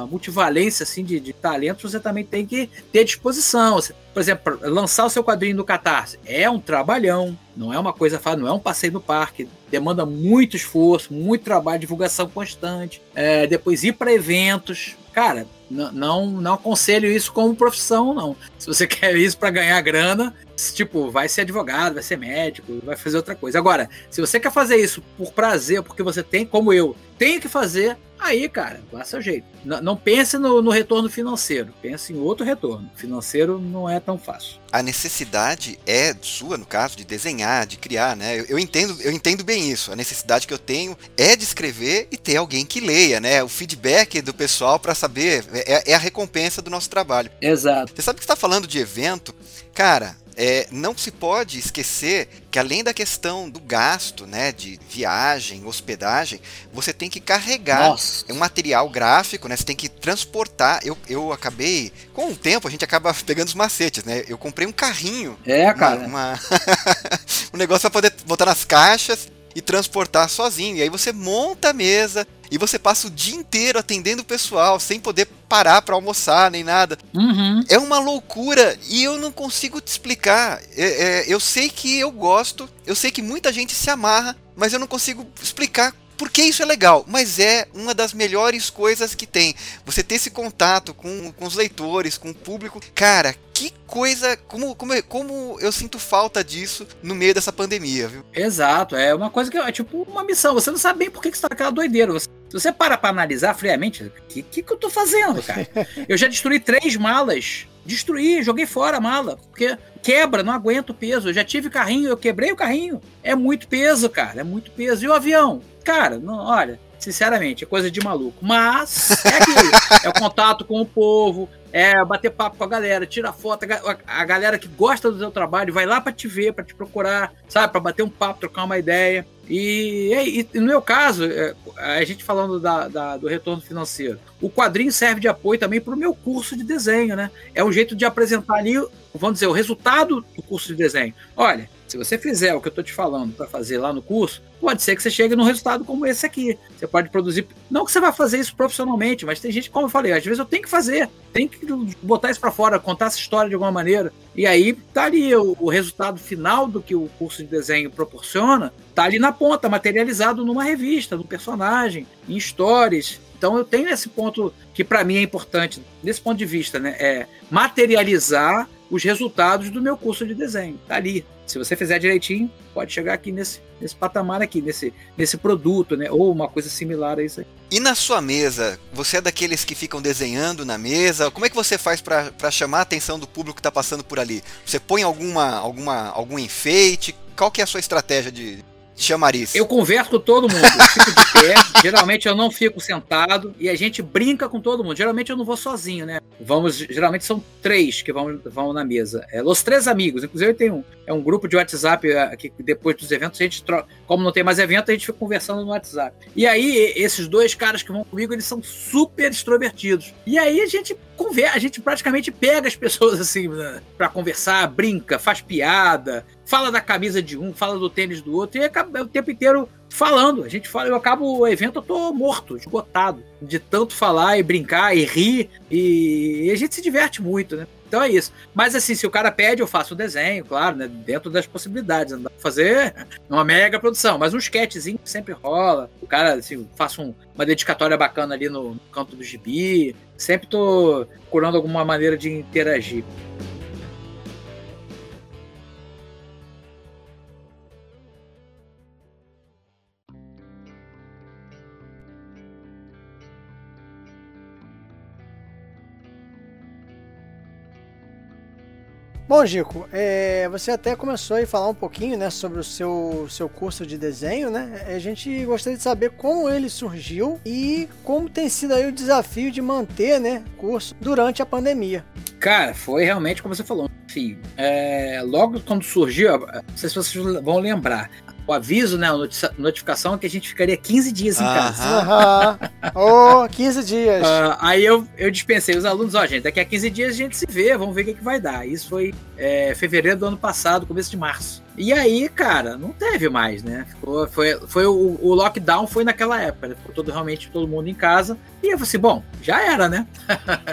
multivalência assim, de talentos, você também tem que ter disposição. Você, por exemplo, lançar o seu quadrinho no Catarse é um trabalhão, não é uma coisa fácil, não é um passeio no parque, demanda muito esforço, muito trabalho, divulgação constante, depois ir para eventos. Cara, não aconselho isso como profissão, não. Se você quer isso para ganhar grana, tipo, vai ser advogado, vai ser médico, vai fazer outra coisa. Agora, se você quer fazer isso por prazer, porque você tem, como eu, tenho que fazer, aí, cara, dá seu jeito. Não pense no retorno financeiro, pense em outro retorno. Financeiro não é tão fácil. A necessidade é sua, no caso, de desenhar, de criar, né? Eu entendo bem isso. A necessidade que eu tenho é de escrever e ter alguém que leia, né? O feedback do pessoal para saber é a recompensa do nosso trabalho. Exato. Você sabe que você está falando de evento? Cara... Não se pode esquecer que, além da questão do gasto, né, de viagem, hospedagem, você tem que carregar um material gráfico, né, você tem que transportar. Eu acabei, com o tempo, a gente acaba pegando os macetes, né? Eu comprei um carrinho. Um negócio pra poder botar nas caixas e transportar sozinho. E aí você monta a mesa e você passa o dia inteiro atendendo o pessoal, sem poder parar para almoçar nem nada. Uhum. É uma loucura e eu não consigo te explicar. Eu sei que eu gosto, eu sei que muita gente se amarra, mas eu não consigo explicar por que isso é legal. Mas é uma das melhores coisas que tem. Você ter esse contato com os leitores, com o público. Cara, que coisa, como eu sinto falta disso no meio dessa pandemia, viu? Exato, é uma coisa que é tipo uma missão, você não sabe bem por que você tá naquela doideira, se você para pra analisar friamente, o que eu tô fazendo, cara? Eu já destruí 3 malas, joguei fora a mala, porque quebra, não aguento o peso, eu já tive carrinho, eu quebrei o carrinho, é muito peso, cara, é muito peso, e o avião? Cara, não, olha, sinceramente, é coisa de maluco, mas é aquilo, é o contato com o povo, é bater papo com a galera, tira foto, a galera que gosta do seu trabalho vai lá pra te ver, pra te procurar, sabe, pra bater um papo, trocar uma ideia. E no meu caso, a gente falando do retorno financeiro, o quadrinho serve de apoio também pro meu curso de desenho, né? É um jeito de apresentar ali, vamos dizer, o resultado do curso de desenho. Olha, se você fizer o que eu tô te falando para fazer lá no curso, pode ser que você chegue num resultado como esse aqui. Você pode produzir, não que você vá fazer isso profissionalmente, mas tem gente, como eu falei, às vezes eu tenho que fazer, tem que botar isso para fora, contar essa história de alguma maneira. E aí tá ali o resultado final do que o curso de desenho proporciona, tá ali na ponta, materializado numa revista, num personagem, em stories. Então eu tenho esse ponto que para mim é importante, desse ponto de vista, né? É materializar os resultados do meu curso de desenho. Tá ali. Se você fizer direitinho, pode chegar aqui nesse patamar aqui, nesse produto, né? Ou uma coisa similar a isso aí. E na sua mesa, você é daqueles que ficam desenhando na mesa? Como é que você faz para chamar a atenção do público que está passando por ali? Você põe algum enfeite? Qual que é a sua estratégia de chamariz? Eu converso com todo mundo, eu fico de pé, geralmente eu não fico sentado e a gente brinca com todo mundo, geralmente eu não vou sozinho, né? Geralmente são 3 que vão na mesa, os 3 amigos, inclusive eu tenho um grupo de WhatsApp que depois dos eventos a gente troca, como não tem mais evento a gente fica conversando no WhatsApp, e aí esses 2 caras que vão comigo, eles são super extrovertidos, e aí a gente conversa, a gente praticamente pega as pessoas assim, né, pra conversar, brinca, faz piada, fala da camisa de um, fala do tênis do outro, e acaba o tempo inteiro falando. A gente fala, eu acabo o evento, eu tô morto, esgotado, de tanto falar e brincar e rir, e a gente se diverte muito, né? Então é isso. Mas assim, se o cara pede, eu faço o desenho, claro, né? Dentro das possibilidades. Não dá pra fazer uma mega produção, mas um sketchzinho sempre rola. O cara, assim, faça uma dedicatória bacana ali no canto do gibi. Sempre tô procurando alguma maneira de interagir. Bom, Gico, você até começou a falar um pouquinho, né, sobre o seu curso de desenho, né? A gente gostaria de saber como ele surgiu e como tem sido aí o desafio de manter, né, curso durante a pandemia. Cara, foi realmente como você falou, enfim, logo quando surgiu, não sei se vocês vão lembrar, o aviso, né, a notificação é que a gente ficaria 15 dias em casa. Aham. 15 dias. Aí eu dispensei os alunos, gente, daqui a 15 dias a gente se vê, vamos ver o que vai dar. Isso foi fevereiro do ano passado, começo de março. E aí, cara, não teve mais, né? Foi o lockdown, foi naquela época, né? Ficou todo mundo em casa. E eu falei assim, bom, já era, né?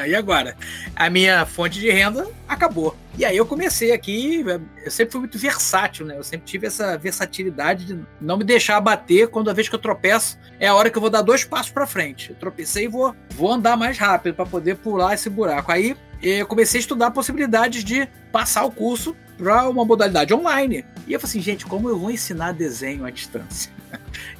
E agora? A minha fonte de renda acabou. E aí eu comecei aqui, eu sempre fui muito versátil, né? Eu sempre tive essa versatilidade de não me deixar abater quando a vez que eu tropeço é a hora que eu vou dar 2 passos pra frente. Eu tropecei e vou andar mais rápido pra poder pular esse buraco. Aí eu comecei a estudar possibilidades de passar o curso para uma modalidade online. E eu falei assim, gente, como eu vou ensinar desenho à distância?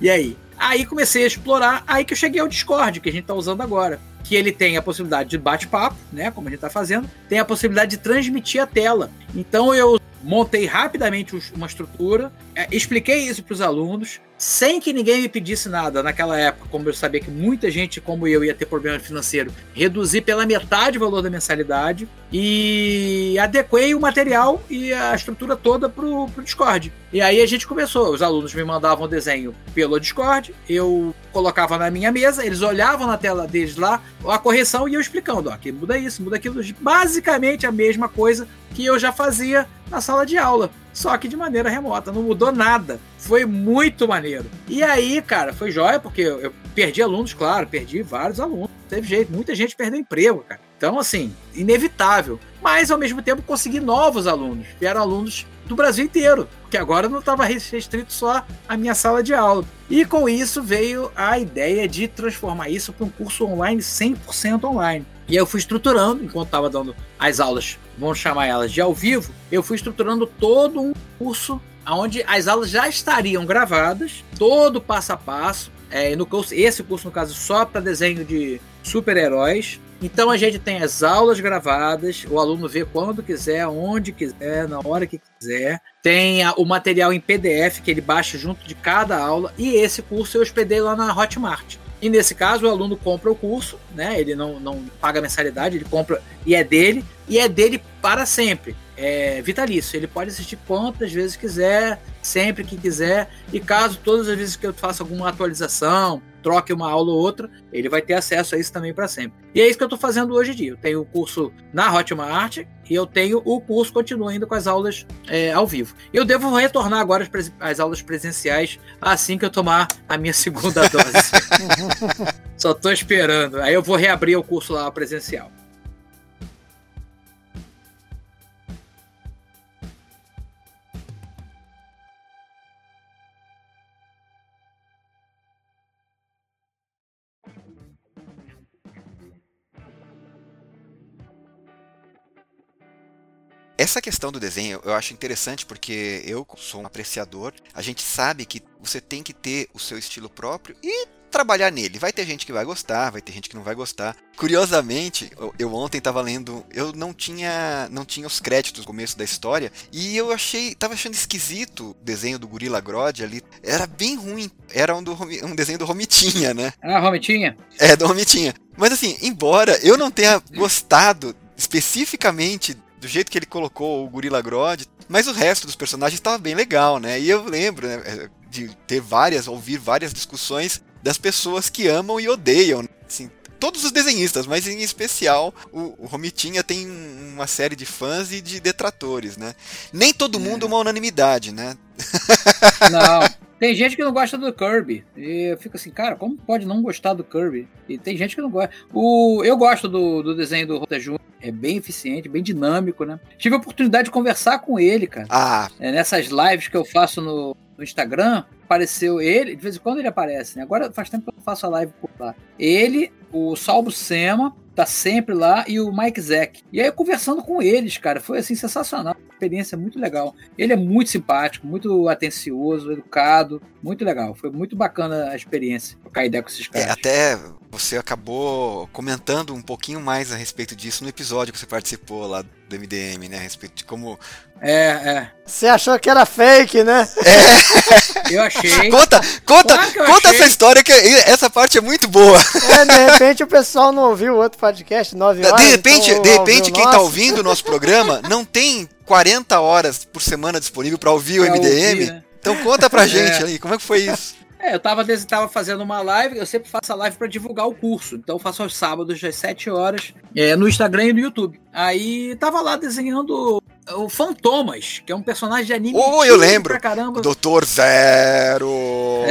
E aí, Aí comecei a explorar, aí que eu cheguei ao Discord, que a gente tá usando agora. Que ele tem a possibilidade de bate-papo, né, como a gente tá fazendo, tem a possibilidade de transmitir a tela. Então eu montei rapidamente uma estrutura, expliquei isso para os alunos, sem que ninguém me pedisse nada. Naquela época, como eu sabia que muita gente como eu ia ter problema financeiro, reduzi pela metade o valor da mensalidade e adequei o material e a estrutura toda para o Discord. E aí a gente começou, os alunos me mandavam o desenho pelo Discord, eu colocava na minha mesa, eles olhavam na tela deles lá a correção e eu explicando, ó, que muda isso, muda aquilo, basicamente a mesma coisa que eu já fazia na sala de aula, só que de maneira remota, não mudou nada, foi muito maneiro. E aí, cara, foi joia, porque eu perdi alunos, claro, perdi vários alunos, não teve jeito, muita gente perdeu emprego, cara. Então, assim, inevitável, mas ao mesmo tempo consegui novos alunos, que eram alunos do Brasil inteiro, porque agora não estava restrito só à minha sala de aula. E com isso veio a ideia de transformar isso para um curso online, 100% online. E eu fui estruturando, enquanto estava dando as aulas, vamos chamar elas de ao vivo, eu fui estruturando todo um curso onde as aulas já estariam gravadas, todo passo a passo. Esse curso, no caso, só para desenho de super-heróis. Então a gente tem as aulas gravadas, o aluno vê quando quiser, onde quiser, na hora que quiser. Tem o material em PDF que ele baixa junto de cada aula. E esse curso eu hospedei lá na Hotmart. E nesse caso o aluno compra o curso, né? Ele não paga mensalidade, ele compra e é dele para sempre. É vitalício, ele pode assistir quantas vezes quiser, sempre que quiser. E caso todas as vezes que eu faça alguma atualização, troque uma aula ou outra, ele vai ter acesso a isso também para sempre. E é isso que eu estou fazendo hoje em dia. Eu tenho o curso na Hotmart e eu tenho o curso continuando com as aulas ao vivo. Eu devo retornar agora às aulas presenciais assim que eu tomar a minha segunda dose. Só estou esperando. Aí eu vou reabrir o curso lá presencial. Essa questão do desenho eu acho interessante porque eu sou um apreciador, a gente sabe que você tem que ter o seu estilo próprio e trabalhar nele. Vai ter gente que vai gostar, vai ter gente que não vai gostar. Curiosamente, eu ontem estava lendo, eu não tinha os créditos no começo da história e eu estava achando esquisito o desenho do Gorila Grodd ali. Era bem ruim, era um desenho do Romitinha, né? Ah, Romitinha? É, do Romitinha. Mas assim, embora eu não tenha gostado especificamente do jeito que ele colocou o Gorila Grodd, mas o resto dos personagens estava bem legal, né? E eu lembro, né, de ouvir várias discussões das pessoas que amam e odeiam, né? Assim, todos os desenhistas, mas em especial o Romitinha tem uma série de fãs e de detratores, né? Nem todo mundo é uma unanimidade, né? Não. Tem gente que não gosta do Kirby. E eu fico assim, cara, como pode não gostar do Kirby? E tem gente que não gosta. Eu gosto do desenho do Romita Jr. É bem eficiente, bem dinâmico, né? Tive a oportunidade de conversar com ele, cara. Nessas lives que eu faço no Instagram, apareceu ele. De vez em quando ele aparece, né? Agora faz tempo que eu faço a live por lá. Ele, o Sal Buscema, tá sempre lá, e o Mike Zeck. E aí, conversando com eles, cara, foi assim, sensacional. Experiência muito legal. Ele é muito simpático, muito atencioso, educado, muito legal. Foi muito bacana a experiência, trocar ideia com esses caras. Até você acabou comentando um pouquinho mais a respeito disso no episódio que você participou lá do MDM, né? A respeito de como... Você achou que era fake, né? Eu achei. Conta essa história, que essa parte é muito boa. De repente o pessoal não ouviu o outro podcast, 9 horas. De repente quem tá ouvindo o nosso programa não tem 40 horas por semana disponível pra ouvir o MDM. Ouvir, né? Então conta pra gente aí, como é que foi isso? Eu tava fazendo uma live, eu sempre faço a live pra divulgar o curso, então eu faço aos sábados às 7 horas no Instagram e no YouTube. Aí tava lá desenhando o Fantomas, que é um personagem de anime. Eu lembro! Doutor Zero!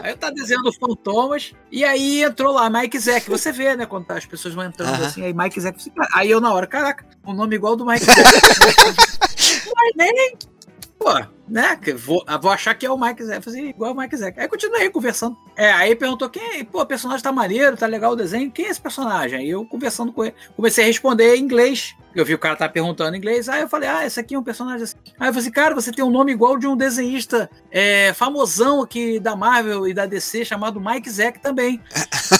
Aí eu tava desenhando o Fantomas, e aí entrou lá Mike Zeck. Você vê, né, quando as pessoas vão entrando assim, aí Mike Zeck. Aí eu na hora, caraca, um nome igual do Mike Zeck. Mas nem... pô, né, vou achar que é o Mike Zeck, fazer igual o Mike Zeck. Aí continuei conversando. Aí perguntou quem, pô, o personagem tá maneiro, tá legal o desenho, quem é esse personagem? Aí eu conversando com ele, comecei a responder em inglês. Eu vi o cara tá perguntando em inglês, aí eu falei, esse aqui é um personagem assim. Aí eu falei assim, cara, você tem um nome igual de um desenhista famosão aqui da Marvel e da DC, chamado Mike Zeck também.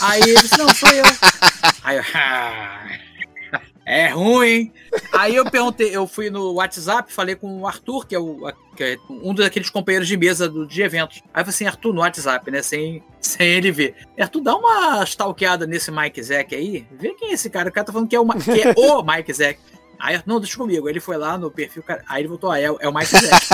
Aí ele disse, não, sou eu. Aí eu, é ruim, hein? Aí eu perguntei, eu fui no WhatsApp, falei com o Arthur, que é um daqueles companheiros de mesa de eventos. Aí eu falei assim, Arthur, no WhatsApp, né? Sem ele ver. Arthur, dá uma stalkeada nesse Mike Zeck aí. Vê quem é esse cara. O cara tá falando que é o Mike Zeck. Aí, não, deixa comigo. Ele foi lá no perfil, cara, aí ele voltou, é o Mike Zeck.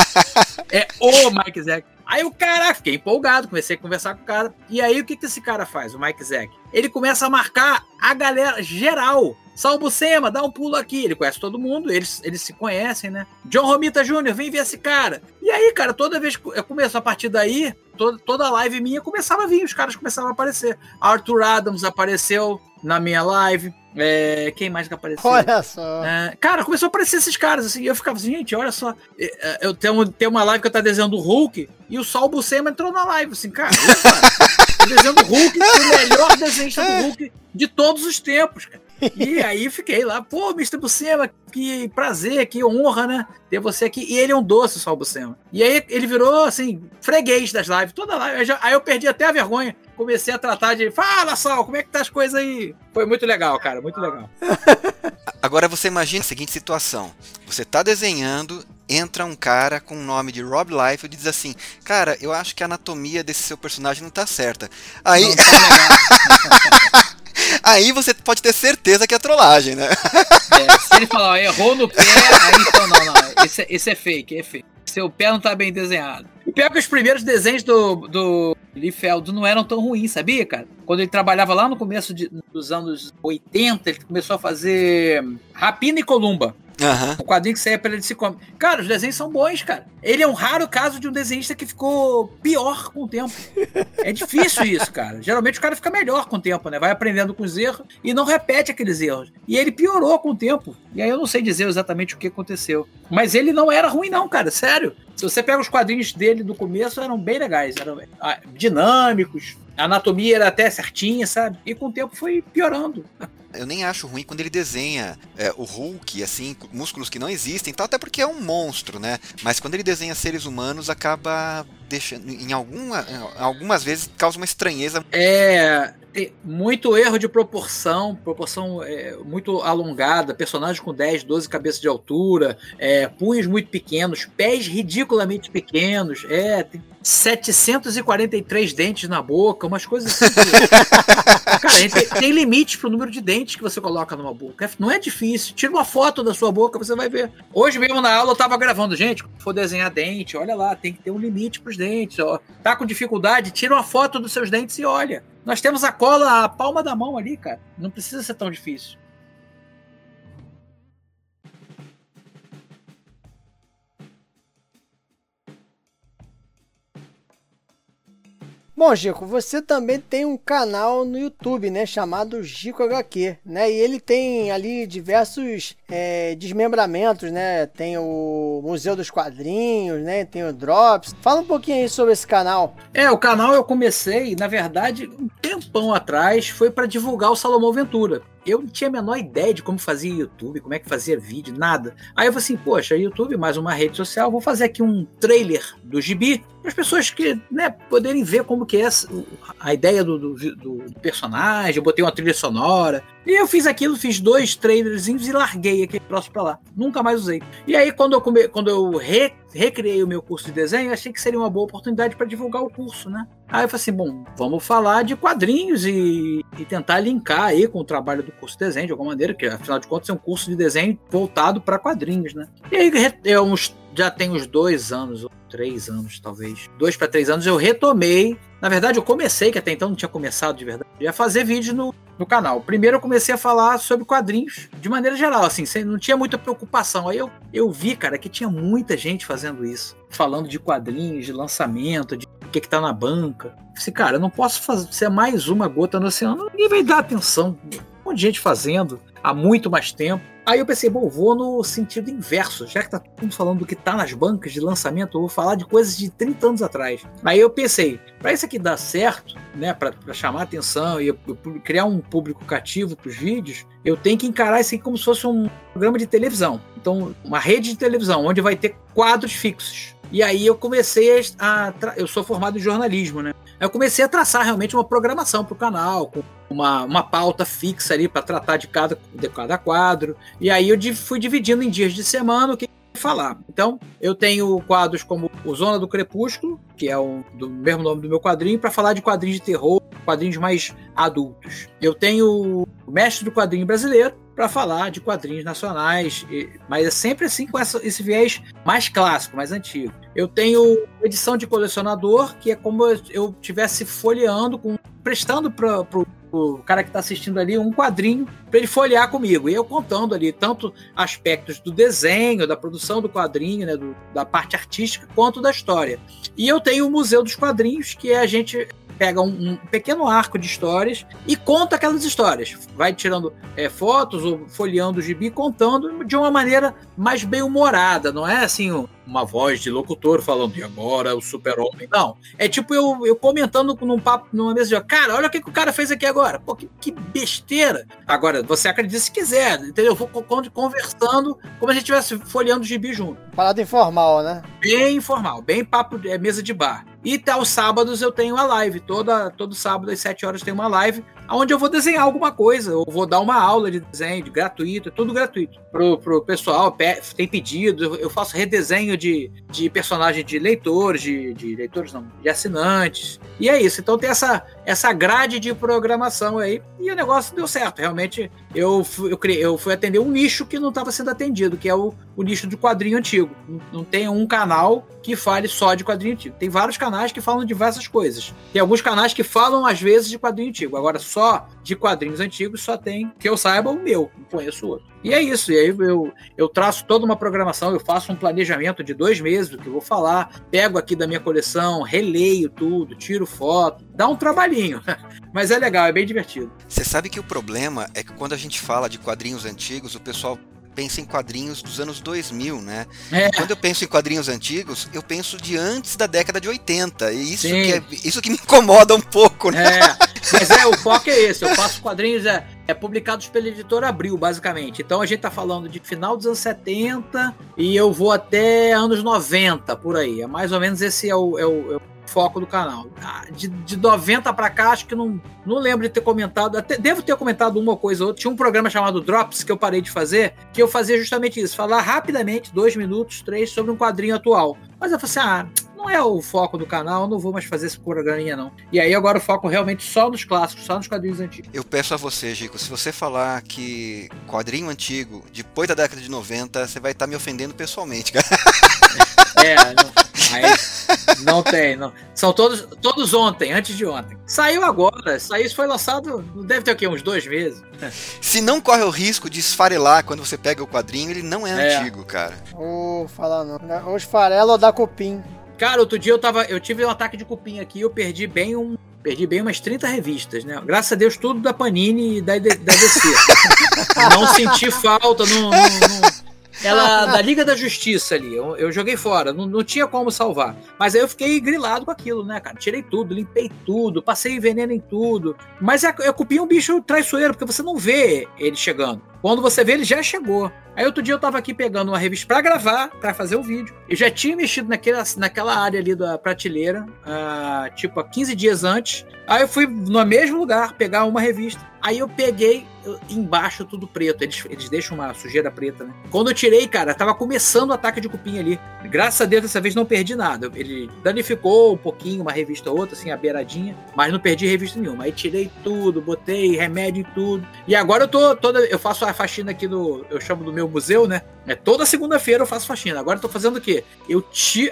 É o Mike Zeck. Aí o cara, fiquei empolgado, comecei a conversar com o cara. E aí, o que esse cara faz, o Mike Zeck? Ele começa a marcar a galera geral. Sal Buscema, dá um pulo aqui. Ele conhece todo mundo, eles se conhecem, né? John Romita Jr., vem ver esse cara. E aí, cara, toda vez que eu começo a partir daí, toda a live minha começava a vir, os caras começavam a aparecer. Arthur Adams apareceu na minha live. Quem mais que apareceu? Olha só. Cara, começou a aparecer esses caras, assim. Eu ficava assim, gente, olha só. Eu tenho uma live que eu tava desenhando o Hulk e o Sal Buscema entrou na live, assim, cara. O desenho do Hulk, o melhor desenhista do Hulk de todos os tempos, cara. E aí fiquei lá, pô, Mr. Buscema, que prazer, que honra, né, ter você aqui. E ele é um doce, Sal Buscema. E aí ele virou, assim, freguês das lives, toda live. Aí eu perdi até a vergonha. Comecei a tratar de, fala, Sal, como é que tá as coisas aí? Foi muito legal, cara, muito legal. Agora você imagina a seguinte situação. Você tá desenhando, entra um cara com o nome de Rob Liefeld e diz assim, cara, eu acho que a anatomia desse seu personagem não tá certa. Aí... Não, tá. Aí você pode ter certeza que é trollagem, né? Se ele falar, errou no pé, aí então não. Esse é fake, é fake. Seu pé não tá bem desenhado. E pior que os primeiros desenhos do Liefeld não eram tão ruins, sabia, cara? Quando ele trabalhava lá no começo dos anos 80, ele começou a fazer Rapina e Columba. Uhum. Um quadrinho que saia pela DC Comics. Cara, os desenhos são bons, cara. Ele é um raro caso de um desenhista que ficou pior com o tempo. É difícil isso, cara. Geralmente o cara fica melhor com o tempo, né? Vai aprendendo com os erros e não repete aqueles erros. E ele piorou com o tempo. E aí eu não sei dizer exatamente o que aconteceu. Mas ele não era ruim não, cara. Sério. Se você pega os quadrinhos dele do começo, eram bem legais. Eram dinâmicos. A anatomia era até certinha, sabe? E com o tempo foi piorando. Eu nem acho ruim quando ele desenha o Hulk, assim, músculos que não existem, tal, até porque é um monstro, né? Mas quando ele desenha seres humanos, acaba deixando, algumas vezes, causa uma estranheza. Tem muito erro de proporção muito alongada, personagens com 10, 12 cabeças de altura, punhos muito pequenos, pés ridiculamente pequenos, tem 743 dentes na boca, umas coisas assim. Cara, tem limite pro número de dentes que você coloca numa boca. Não é difícil. Tira uma foto da sua boca, você vai ver. Hoje mesmo na aula eu tava gravando, gente, quando for desenhar dente, olha lá, tem que ter um limite pros dentes. Ó. Tá com dificuldade? Tira uma foto dos seus dentes e olha. Nós temos a cola, a palma da mão ali, cara. Não precisa ser tão difícil. Bom, Gico, você também tem um canal no YouTube, né, chamado Gico HQ, né, e ele tem ali diversos desmembramentos, né, tem o Museu dos Quadrinhos, né, tem o Drops. Fala um pouquinho aí sobre esse canal. O canal eu comecei, na verdade, um tempão atrás, foi para divulgar o Salomão Ventura. Eu não tinha a menor ideia de como fazia YouTube, como é que fazia vídeo, nada. Aí eu falei assim, poxa, YouTube, mais uma rede social, vou fazer aqui um trailer do gibi, para as pessoas que, né, poderem ver como que é a ideia do personagem. Eu botei uma trilha sonora. E eu fiz aquilo, fiz 2 trailerzinhos e larguei aquele troço pra lá. Nunca mais usei. E aí, quando eu recriei o meu curso de desenho, eu achei que seria uma boa oportunidade para divulgar o curso, né? Aí eu falei assim, bom, vamos falar de quadrinhos e tentar linkar aí com o trabalho do curso de desenho, de alguma maneira, que afinal de contas é um curso de desenho voltado para quadrinhos, né? E aí, já tem uns 2 anos, ou 3 anos, talvez. 2 para 3 anos eu retomei. Na verdade, eu comecei, que até então não tinha começado de verdade, a fazer vídeos no canal. Primeiro eu comecei a falar sobre quadrinhos de maneira geral, assim, não tinha muita preocupação. Aí eu vi, cara, que tinha muita gente fazendo isso, falando de quadrinhos, de lançamento, de o que tá na banca. Assim, cara, eu não posso ser mais uma gota no oceano, ninguém vai dar atenção. Um monte de gente fazendo há muito mais tempo. Aí eu pensei, bom, vou no sentido inverso, já que tá todo mundo falando do que tá nas bancas de lançamento, eu vou falar de coisas de 30 anos atrás. Aí eu pensei, pra isso aqui dar certo, né, pra chamar atenção e criar um público cativo pros vídeos, eu tenho que encarar isso aqui como se fosse um programa de televisão. Então, uma rede de televisão, onde vai ter quadros fixos. E aí eu comecei eu sou formado em jornalismo, né? Eu comecei a traçar realmente uma programação pro canal, com uma pauta fixa ali para tratar de cada quadro. E aí eu fui dividindo em dias de semana o que falar. Então, eu tenho quadros como o Zona do Crepúsculo, que é do mesmo nome do meu quadrinho, para falar de quadrinhos de terror, quadrinhos mais adultos. Eu tenho o Mestre do Quadrinho Brasileiro, para falar de quadrinhos nacionais, mas é sempre assim com esse viés mais clássico, mais antigo. Eu tenho edição de colecionador, que é como eu estivesse folheando, prestando para o cara que está assistindo ali um quadrinho para ele folhear comigo, e eu contando ali tanto aspectos do desenho, da produção do quadrinho, né, da parte artística, quanto da história. E eu tenho o Museu dos Quadrinhos, que a gente pega um pequeno arco de histórias e conta aquelas histórias. Vai tirando fotos ou folheando o gibi, contando de uma maneira mais bem-humorada. Não é assim uma voz de locutor falando, e agora o super-homem. Não. É tipo eu comentando num papo, numa mesa de, cara, olha o que o cara fez aqui agora. Pô, que besteira. Agora, você acredita se quiser, entendeu? Eu vou conversando como se a gente estivesse folheando o gibi junto. Parada informal, né? Bem informal. Bem papo, mesa de bar. E aos sábados eu tenho a live, todo sábado às 7 horas tem uma live, onde eu vou desenhar alguma coisa, ou vou dar uma aula de desenho, gratuito, tudo gratuito, pro pessoal, tem pedido, eu faço redesenho de personagem de leitores, de leitores não, de assinantes, e é isso, então tem essa grade de programação aí, e o negócio deu certo, realmente eu fui atender um nicho que não estava sendo atendido, que é o nicho do quadrinho antigo, não tem um canal que fale só de quadrinho antigo, tem vários canais que falam de diversas coisas. Tem alguns canais que falam, às vezes, de quadrinho antigo. Agora, só de quadrinhos antigos, só tem, que eu saiba, o meu. Não conheço o outro. E é isso. E aí eu traço toda uma programação, eu faço um planejamento de 2 meses do que eu vou falar, pego aqui da minha coleção, releio tudo, tiro foto. Dá um trabalhinho. Mas é legal, é bem divertido. Você sabe que o problema é que quando a gente fala de quadrinhos antigos, o pessoal pensa em quadrinhos dos anos 2000, né? É. Quando eu penso em quadrinhos antigos, eu penso de antes da década de 80. E isso, isso que me incomoda um pouco, né? É. Mas o foco é esse. Eu faço quadrinhos publicados pela editora Abril, basicamente. Então a gente tá falando de final dos anos 70 e eu vou até anos 90, por aí. É mais ou menos esse é o foco do canal. De 90 pra cá, acho que não lembro de ter comentado, até devo ter comentado uma coisa ou outra. Tinha um programa chamado Drops, que eu parei de fazer, que eu fazia justamente isso, falar rapidamente, 2 minutos, 3, sobre um quadrinho atual. Mas eu falei assim, não é o foco do canal, não vou mais fazer esse programinha, não. E aí agora o foco realmente só nos clássicos, só nos quadrinhos antigos. Eu peço a você, Gico, se você falar que quadrinho antigo, depois da década de 90, você vai estar me ofendendo pessoalmente, cara. Não tem, não. São todos ontem, antes de ontem. Saiu agora, foi lançado, deve ter o quê? Uns 2 meses. Se não corre o risco de esfarelar quando você pega o quadrinho, ele não é antigo, cara. Falar não. Os farelos da cupim. Cara, outro dia eu tive um ataque de cupim aqui, eu perdi bem umas 30 revistas, né? Graças a Deus, tudo da Panini e da DC. Não senti falta, da Liga da Justiça ali, eu joguei fora, não tinha como salvar. Mas aí eu fiquei grilado com aquilo, né, cara? Tirei tudo, limpei tudo, passei veneno em tudo. Mas a cupim é um bicho traiçoeiro, porque você não vê ele chegando. Quando você vê, ele já chegou. Aí outro dia eu tava aqui pegando uma revista pra gravar, pra fazer um vídeo. Eu já tinha mexido naquela área ali da prateleira, tipo, há 15 dias antes. Aí eu fui no mesmo lugar pegar uma revista. Aí eu peguei embaixo tudo preto. Eles deixam uma sujeira preta, né? Quando eu tirei, cara, tava começando o ataque de cupim ali. Graças a Deus, dessa vez não perdi nada. Ele danificou um pouquinho, uma revista ou outra, assim, a beiradinha. Mas não perdi revista nenhuma. Aí tirei tudo, botei remédio em tudo. E agora eu faço a faxina aqui eu chamo do meu museu, né? Toda segunda-feira eu faço faxina. Agora eu tô fazendo o quê?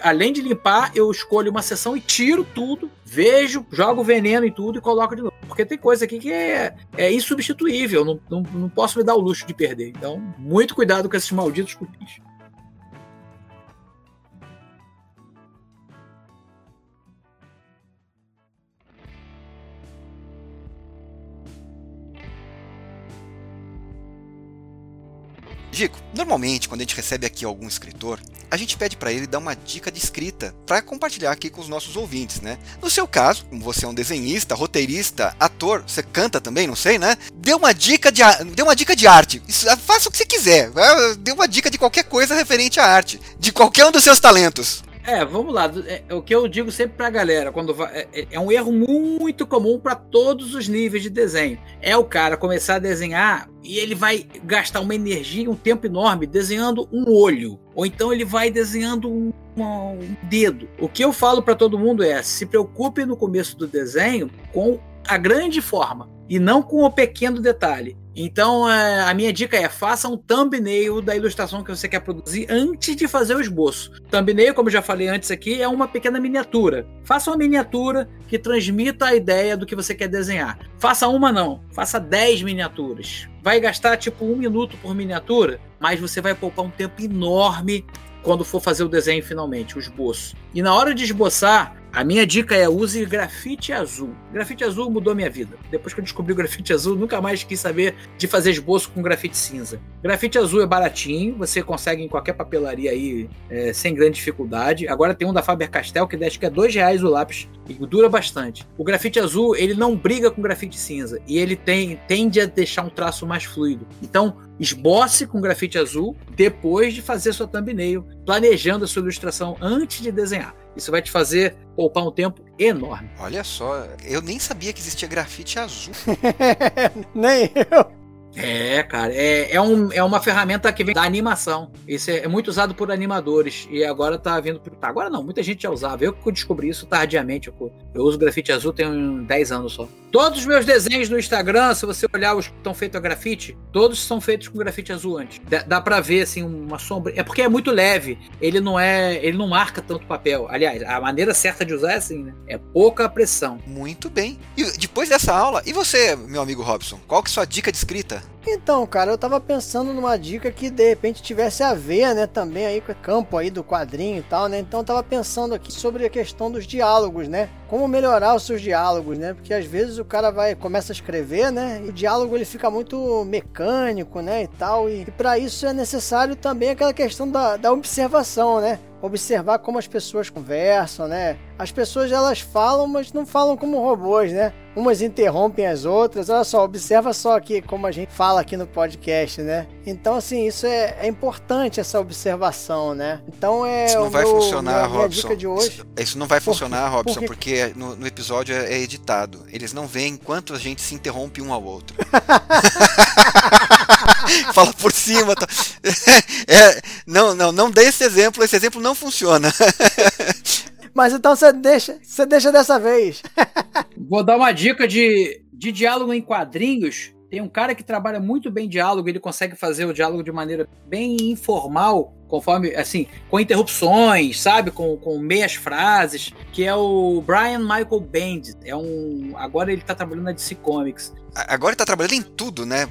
Além de limpar, eu escolho uma seção e tiro tudo, vejo, jogo veneno em tudo e coloco de novo. Porque tem coisa aqui que é insubstituível, não posso me dar o luxo de perder. Então, muito cuidado com esses malditos cupins. Digo, normalmente quando a gente recebe aqui algum escritor, a gente pede para ele dar uma dica de escrita para compartilhar aqui com os nossos ouvintes, né? No seu caso, como você é um desenhista, roteirista, ator, você canta também, não sei, né? Dê uma dica de arte. Isso, faça o que você quiser. Dê uma dica de qualquer coisa referente à arte, de qualquer um dos seus talentos. Vamos lá. O que eu digo sempre pra galera, quando é um erro muito comum para todos os níveis de desenho. É o cara começar a desenhar e ele vai gastar uma energia e um tempo enorme desenhando um olho. Ou então ele vai desenhando um dedo. O que eu falo para todo mundo é, se preocupe no começo do desenho com a grande forma e não com o pequeno detalhe. Então, a minha dica é, faça um thumbnail da ilustração que você quer produzir antes de fazer o esboço. Thumbnail, como eu já falei antes aqui, é uma pequena miniatura. Faça uma miniatura que transmita a ideia do que você quer desenhar. Faça uma não, faça 10 miniaturas. Vai gastar tipo 1 minuto por miniatura, mas você vai poupar um tempo enorme quando for fazer o desenho finalmente, o esboço. E na hora de esboçar, a minha dica é use grafite azul. Grafite azul mudou minha vida. Depois que eu descobri o grafite azul, nunca mais quis saber de fazer esboço com grafite cinza. Grafite azul é baratinho, você consegue em qualquer papelaria aí sem grande dificuldade. Agora tem um da Faber-Castell que acho que é R$2 o lápis e dura bastante. O grafite azul, ele não briga com grafite cinza e ele tende a deixar um traço mais fluido. Então, esboce com grafite azul depois de fazer sua thumbnail, planejando a sua ilustração antes de desenhar. Isso vai te fazer poupar um tempo enorme. Olha só, eu nem sabia que existia grafite azul. Nem eu. Cara, é uma ferramenta que vem da animação. Isso é muito usado por animadores e agora tá vindo... Agora não, muita gente já usava. Eu descobri isso tardiamente. Eu uso grafite azul tem uns 10 anos só. Todos os meus desenhos no Instagram, se você olhar os que estão feitos a grafite, todos são feitos com grafite azul antes. Dá pra ver, assim, uma sombra... É porque é muito leve. Ele não marca tanto papel. Aliás, a maneira certa de usar é assim, né? É pouca pressão. Muito bem. E depois dessa aula... E você, meu amigo Robson? Qual que é a sua dica de escrita? Então, cara, eu tava pensando numa dica que de repente tivesse a ver, né, também aí com o campo aí do quadrinho e tal, né? Então eu tava pensando aqui sobre a questão dos diálogos, né? Como melhorar os seus diálogos, né? Porque às vezes o cara começa a escrever, né? E o diálogo ele fica muito mecânico, né, e tal. E pra isso é necessário também aquela questão da observação, né? Observar como as pessoas conversam, né? As pessoas, elas falam, mas não falam como robôs, né? Umas interrompem as outras. Olha só, observa só aqui como a gente fala aqui no podcast, né? Então, assim, isso é importante, essa observação, né? Então, isso não vai funcionar, Robson. Isso não vai funcionar, Robson, porque no episódio é editado. Eles não veem quanto a gente se interrompe um ao outro. Fala por cima. Tá... Não dê esse exemplo. Esse exemplo não funciona. Mas então você deixa dessa vez. Vou dar uma dica de diálogo em quadrinhos. Tem um cara que trabalha muito bem diálogo. Ele consegue fazer o diálogo de maneira bem informal, conforme, assim, com interrupções, sabe? Com meias frases, que é o Brian Michael Bendis. Agora ele tá trabalhando na DC Comics. Agora ele tá trabalhando em tudo, né?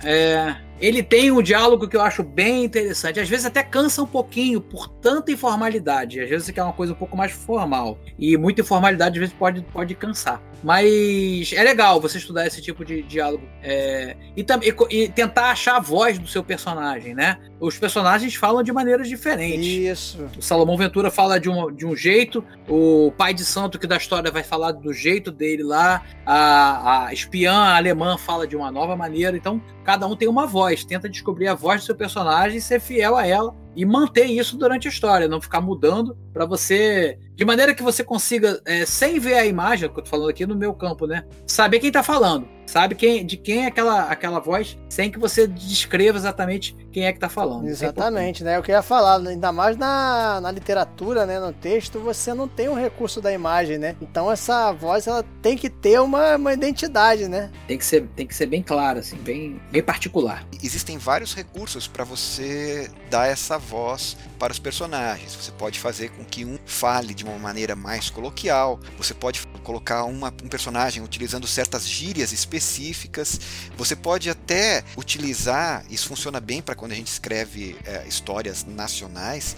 Ele tem um diálogo que eu acho bem interessante. Às vezes até cansa um pouquinho por tanta informalidade. Às vezes você quer uma coisa um pouco mais formal. E muita informalidade às vezes pode cansar. Mas é legal você estudar esse tipo de diálogo. E tentar achar a voz do seu personagem, né? Os personagens falam de maneiras diferentes. Isso. O Salomão Ventura fala de um jeito, o pai de santo que da história vai falar do jeito dele lá, a espiã alemã fala de uma nova maneira. Então, cada um tem uma voz. Tenta descobrir a voz do seu personagem e ser fiel a ela. E manter isso durante a história, não ficar mudando para você... De maneira que você consiga, sem ver a imagem, que eu tô falando aqui no meu campo, né? Saber quem tá falando. Sabe de quem é aquela voz, sem que você descreva exatamente quem é que tá falando. Exatamente, né? Eu queria falar, ainda mais na literatura, né? No texto, você não tem o recurso da imagem, né? Então essa voz, ela tem que ter uma identidade, né? Tem que ser bem clara, assim, bem, bem particular. Existem vários recursos para você dar essa voz para os personagens. Você pode fazer com que um fale de uma maneira mais coloquial, você pode colocar um personagem utilizando certas gírias específicas, você pode até utilizar, isso funciona bem para quando a gente escreve histórias nacionais,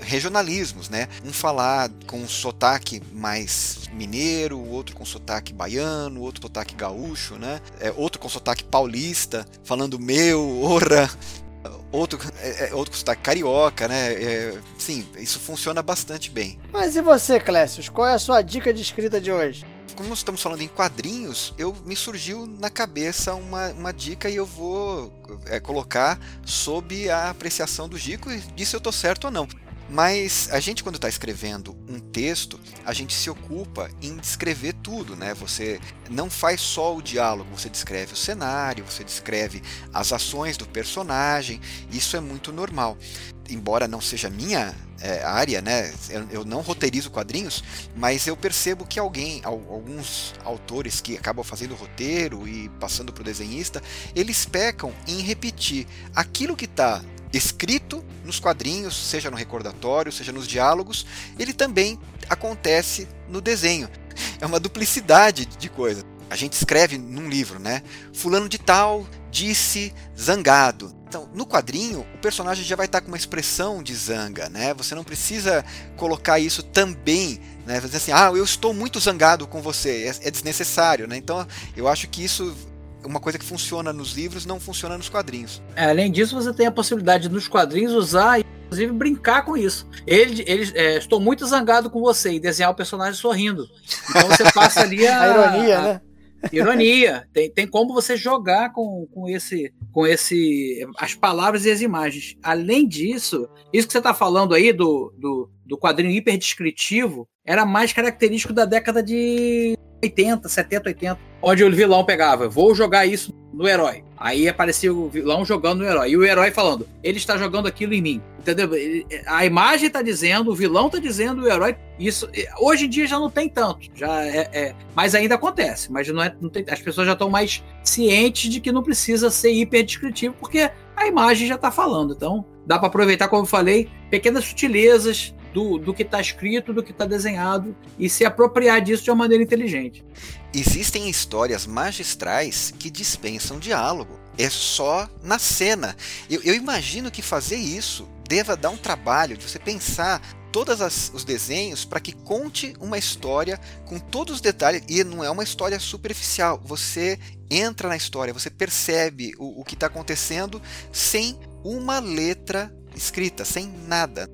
regionalismos, né? Um falar com um sotaque mais mineiro, outro com sotaque baiano, outro com sotaque gaúcho, né? Outro com sotaque paulista, falando meu, ora... outro sotaque carioca, né? Sim, isso funciona bastante bem. Mas e você, Clécio? Qual é a sua dica de escrita de hoje? Como nós estamos falando em quadrinhos, me surgiu na cabeça uma dica e eu vou colocar sob a apreciação do Gico e disso eu estou certo ou não. Mas a gente, quando está escrevendo um texto, a gente se ocupa em descrever tudo, né? Você não faz só o diálogo, você descreve o cenário, você descreve as ações do personagem, isso é muito normal. Embora não seja minha área, né? Eu não roteirizo quadrinhos, mas eu percebo que alguns autores que acabam fazendo roteiro e passando para o desenhista, eles pecam em repetir aquilo que está escrito nos quadrinhos, seja no recordatório, seja nos diálogos, ele também acontece no desenho. É uma duplicidade de coisa. A gente escreve num livro, né? Fulano de tal disse zangado. Então, no quadrinho, o personagem já vai estar com uma expressão de zanga, né? Você não precisa colocar isso também, né? Fazer assim, eu estou muito zangado com você. É desnecessário, né? Então, eu acho que isso... Uma coisa que funciona nos livros não funciona nos quadrinhos. Além disso, você tem a possibilidade nos quadrinhos usar e, inclusive, brincar com isso. Estou muito zangado com você e desenhar o personagem sorrindo. Então você passa ali a ironia, né? Ironia. Tem como você jogar com as palavras e as imagens. Além disso, isso que você está falando aí do quadrinho hiperdescritivo era mais característico da década de 80, 70, 80, onde o vilão pegava, vou jogar isso no herói. Aí aparecia o vilão jogando no herói. E o herói falando, ele está jogando aquilo em mim. Entendeu? A imagem está dizendo, o vilão está dizendo, o herói... Isso, hoje em dia já não tem tanto. Mas ainda acontece. Mas não tem, as pessoas já estão mais cientes de que não precisa ser hiperdescritivo, porque a imagem já está falando. Então, dá para aproveitar, como eu falei, pequenas sutilezas do que está escrito, do que está desenhado e se apropriar disso de uma maneira inteligente. Existem histórias magistrais que dispensam diálogo. É só na cena. Eu imagino que fazer isso deva dar um trabalho de você pensar todos os desenhos para que conte uma história com todos os detalhes e não é uma história superficial. Você entra na história, você percebe o que está acontecendo sem uma letra escrita, sem nada.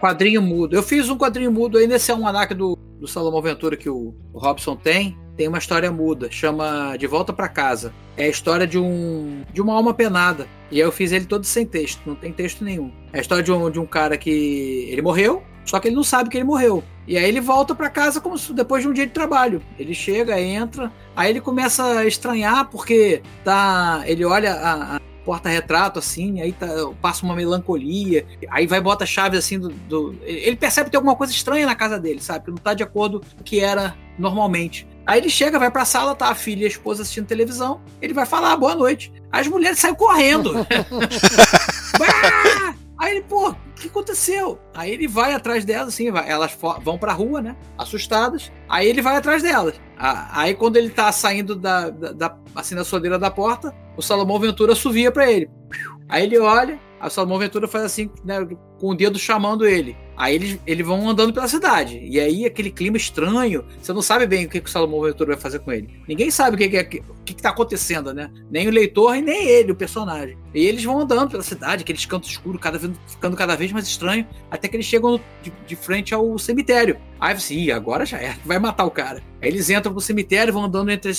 Quadrinho mudo. Eu fiz um quadrinho mudo aí nesse almanac do Salomão Ventura que o Robson tem. Tem uma história muda, chama De Volta Pra Casa. É a história de uma alma penada. E aí eu fiz ele todo sem texto, não tem texto nenhum. É a história de um cara que ele morreu, só que ele não sabe que ele morreu. E aí ele volta pra casa como se depois de um dia de trabalho. Ele chega, entra, aí ele começa a estranhar porque ele olha a porta-retrato, assim, aí passa uma melancolia, aí vai bota chaves assim ele percebe que tem alguma coisa estranha na casa dele, sabe, que não tá de acordo com o que era normalmente. Aí ele chega, vai pra sala, tá a filha e a esposa assistindo televisão, ele vai falar, boa noite. As mulheres saem correndo. Aí ele, o que aconteceu? Aí ele vai atrás delas, assim, elas vão pra rua, né, assustadas, aí ele vai atrás delas. Aí quando ele tá saindo assim, da soleira da porta, o Salomão Ventura assovia pra ele. Aí ele olha, o Salomão Ventura faz assim, né, com o dedo chamando ele. Aí eles vão andando pela cidade. E aí aquele clima estranho, você não sabe bem o que o Salomão Ventura vai fazer com ele. Ninguém sabe o que tá acontecendo, né? Nem o leitor e nem ele, o personagem. E eles vão andando pela cidade, aqueles cantos escuros, ficando cada vez mais estranho, até que eles chegam de frente ao cemitério. Aí você, agora já é, vai matar o cara. Aí eles entram pro cemitério, vão andando entre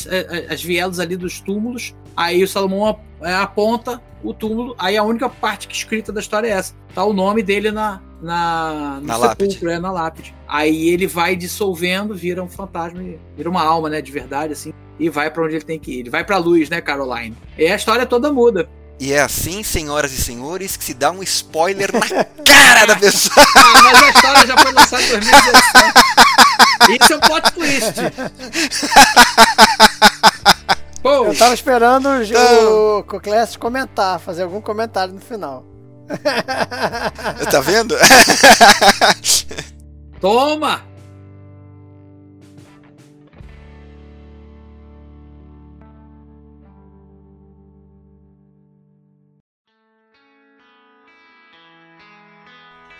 as vielas ali dos túmulos, aí o Salomão aponta o túmulo, aí a única parte escrita da história é essa. Tá o nome dele na sepulcro, na lápide. Aí ele vai dissolvendo, vira um fantasma, vira uma alma, né, de verdade, assim, e vai pra onde ele tem que ir. Ele vai pra luz, né, Caroline? E a história toda muda. E é assim, senhoras e senhores, que se dá um spoiler na cara da pessoa. Mas a história já foi lançada em 2017. Isso é um plot twist. Pô, eu tava esperando o Clécio comentar, fazer algum comentário no final. Tá vendo? Toma!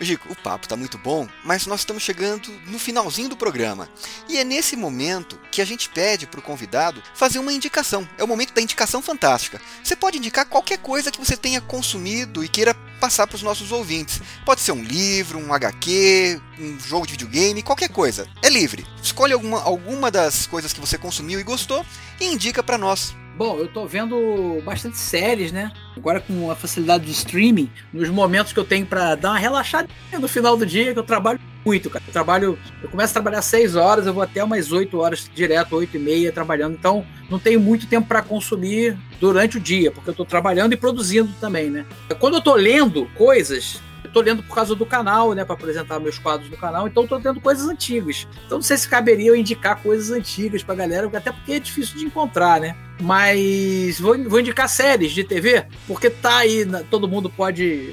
Gico, o papo tá muito bom, mas nós estamos chegando no finalzinho do programa. E é nesse momento que a gente pede pro convidado fazer uma indicação. É o momento da indicação fantástica. Você pode indicar qualquer coisa que você tenha consumido e queira passar pros nossos ouvintes. Pode ser um livro, um HQ, um jogo de videogame, qualquer coisa. É livre. Escolhe alguma das coisas que você consumiu e gostou e indica pra nós. Bom, eu tô vendo bastante séries, né? Agora com a facilidade de streaming, nos momentos que eu tenho pra dar uma relaxadinha no final do dia, que eu trabalho muito, cara. Eu começo a trabalhar 6 horas, eu vou até umas 8 horas direto, 8 e meia trabalhando. Então, não tenho muito tempo pra consumir durante o dia, porque eu tô trabalhando e produzindo também, né? Quando eu tô lendo coisas... Tô lendo por causa do canal, né, para apresentar meus quadros no canal, então tô lendo coisas antigas. Então não sei se caberia eu indicar coisas antigas pra galera, até porque é difícil de encontrar, né? Mas vou indicar séries de TV, porque tá aí, todo mundo pode...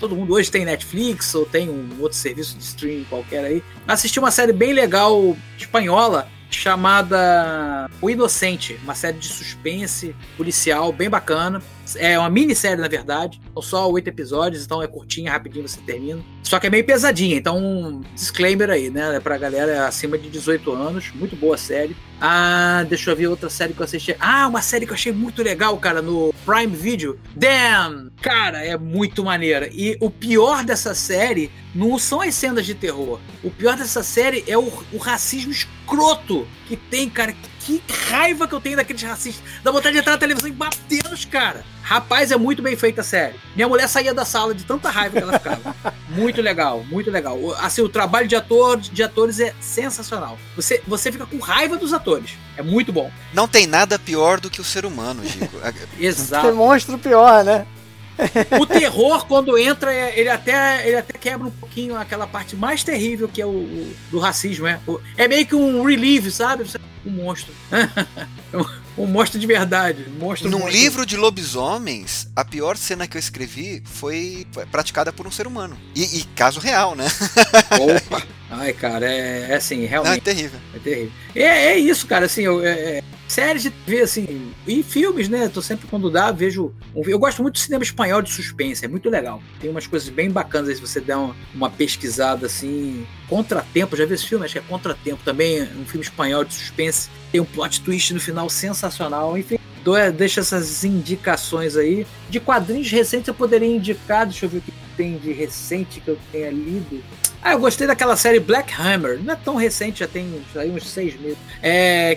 todo mundo hoje tem Netflix ou tem um outro serviço de streaming qualquer aí. Assisti uma série bem legal espanhola, chamada O Inocente, uma série de suspense policial bem bacana. É uma minissérie, na verdade. São só 8 episódios, então é curtinha, rapidinho você termina. Só que é meio pesadinha, então um disclaimer aí, né? Pra galera acima de 18 anos. Muito boa série. Ah, deixa eu ver outra série que eu assisti. Ah, uma série que eu achei muito legal, cara, no Prime Video. Damn! Cara, é muito maneira. E o pior dessa série não são as cenas de terror. O pior dessa série é o racismo escroto que tem, cara. Que raiva que eu tenho daqueles racistas. Dá vontade de entrar na televisão e bater nos caras. Rapaz, é muito bem feita a série. Minha mulher saía da sala de tanta raiva que ela ficava. Muito legal, muito legal. Assim, o trabalho de atores é sensacional. Você fica com raiva dos atores. É muito bom. Não tem nada pior do que o ser humano, Gico. Exato. Você mostra o pior, né? O terror, quando entra, ele até quebra um pouquinho aquela parte mais terrível que é o do racismo. É meio que um relief, sabe? Um monstro. Um monstro de verdade. Num livro de lobisomens, a pior cena que eu escrevi foi praticada por um ser humano. E caso real, né? Opa! Ai, cara, é assim, realmente... Não, é terrível. É terrível. É isso, cara, assim, séries de TV, assim, e filmes, né? Tô sempre, quando dá, vejo... Eu gosto muito do cinema espanhol de suspense, é muito legal. Tem umas coisas bem bacanas aí, se você der uma pesquisada, assim... Contratempo, já vi esse filme? Acho que é Contratempo também, um filme espanhol de suspense. Tem um plot twist no final sensacional, enfim. Deixa essas indicações aí. De quadrinhos recentes eu poderia indicar, deixa eu ver o que tem de recente que eu tenha lido... Ah, eu gostei daquela série Black Hammer. Não é tão recente, já tem aí uns 6 meses.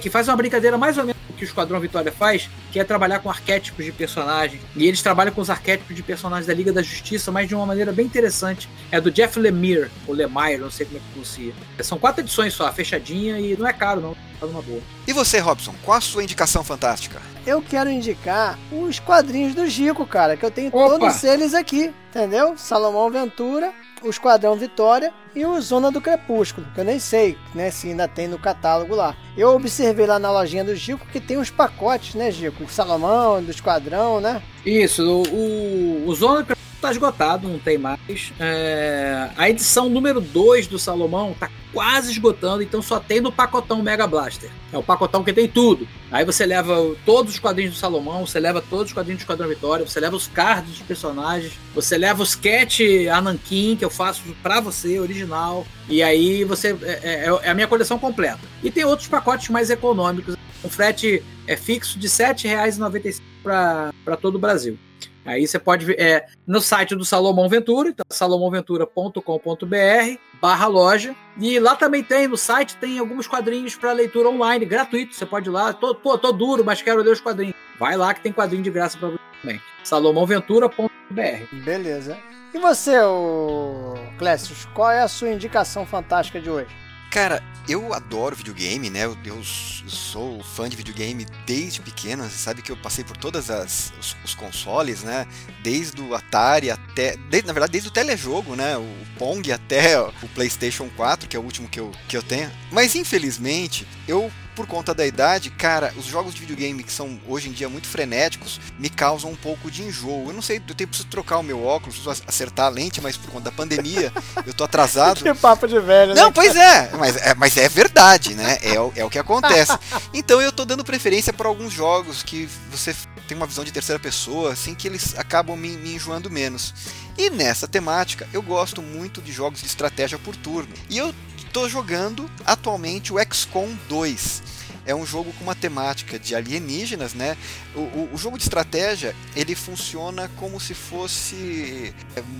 Que faz uma brincadeira mais ou menos que o Esquadrão Vitória faz, que é trabalhar com arquétipos de personagem. E eles trabalham com os arquétipos de personagens da Liga da Justiça, mas de uma maneira bem interessante. É do Jeff Lemire, ou Lemire, não sei como é que pronuncia. São 4 edições só, fechadinha, e não é caro não, tá numa boa. E você, Robson, qual a sua indicação fantástica? Eu quero indicar os quadrinhos do Gico, cara, que eu tenho todos eles aqui, entendeu? Salomão Ventura, o Esquadrão Vitória e o Zona do Crepúsculo, que eu nem sei, né, se ainda tem no catálogo lá. Eu observei lá na lojinha do Gico que tem uns pacotes, né, Gico? Do Salomão, do Esquadrão, né? Isso, o Zona do Crepúsculo tá esgotado, não tem mais. A edição número 2 do Salomão tá quase esgotando, então só tem no pacotão Mega Blaster. É o pacotão que tem tudo. Aí você leva todos os quadrinhos do Salomão, você leva todos os quadrinhos do Esquadrão Vitória, você leva os cards dos personagens, você leva o sketch Anankin, que eu faço pra você, original, e aí você... É a minha coleção completa. E tem outros pacotes mais econômicos. Um frete é fixo de R$ 7,95 pra todo o Brasil. Aí você pode ver no site do Salomão Ventura, então salomonventura.com.br/loja, e lá também tem, no site, tem alguns quadrinhos para leitura online, gratuito, você pode ir lá, tô duro, mas quero ler os quadrinhos. Vai lá que tem quadrinho de graça para você também, salomonventura.com.br. Beleza. E você, Clécio, qual é a sua indicação fantástica de hoje? Cara, eu adoro videogame, né? Eu sou fã de videogame desde pequeno. Você sabe que eu passei por todos os consoles, né? Desde o Atari até... na verdade, desde o telejogo, né? O Pong até o PlayStation 4, que é o último que eu tenho. Mas, infelizmente, eu por conta da idade, cara, os jogos de videogame que são hoje em dia muito frenéticos me causam um pouco de enjoo. Eu não sei, eu preciso trocar o meu óculos, preciso acertar a lente, mas por conta da pandemia eu tô atrasado. Que papo de velho, né? Não, pois é, mas é verdade, né? É o que acontece. Então eu tô dando preferência para alguns jogos que você tem uma visão de terceira pessoa, assim, que eles acabam me enjoando menos. E nessa temática, eu gosto muito de jogos de estratégia por turno. E eu tô jogando atualmente o XCOM 2. É um jogo com uma temática de alienígenas, né? O jogo de estratégia, ele funciona como se fosse,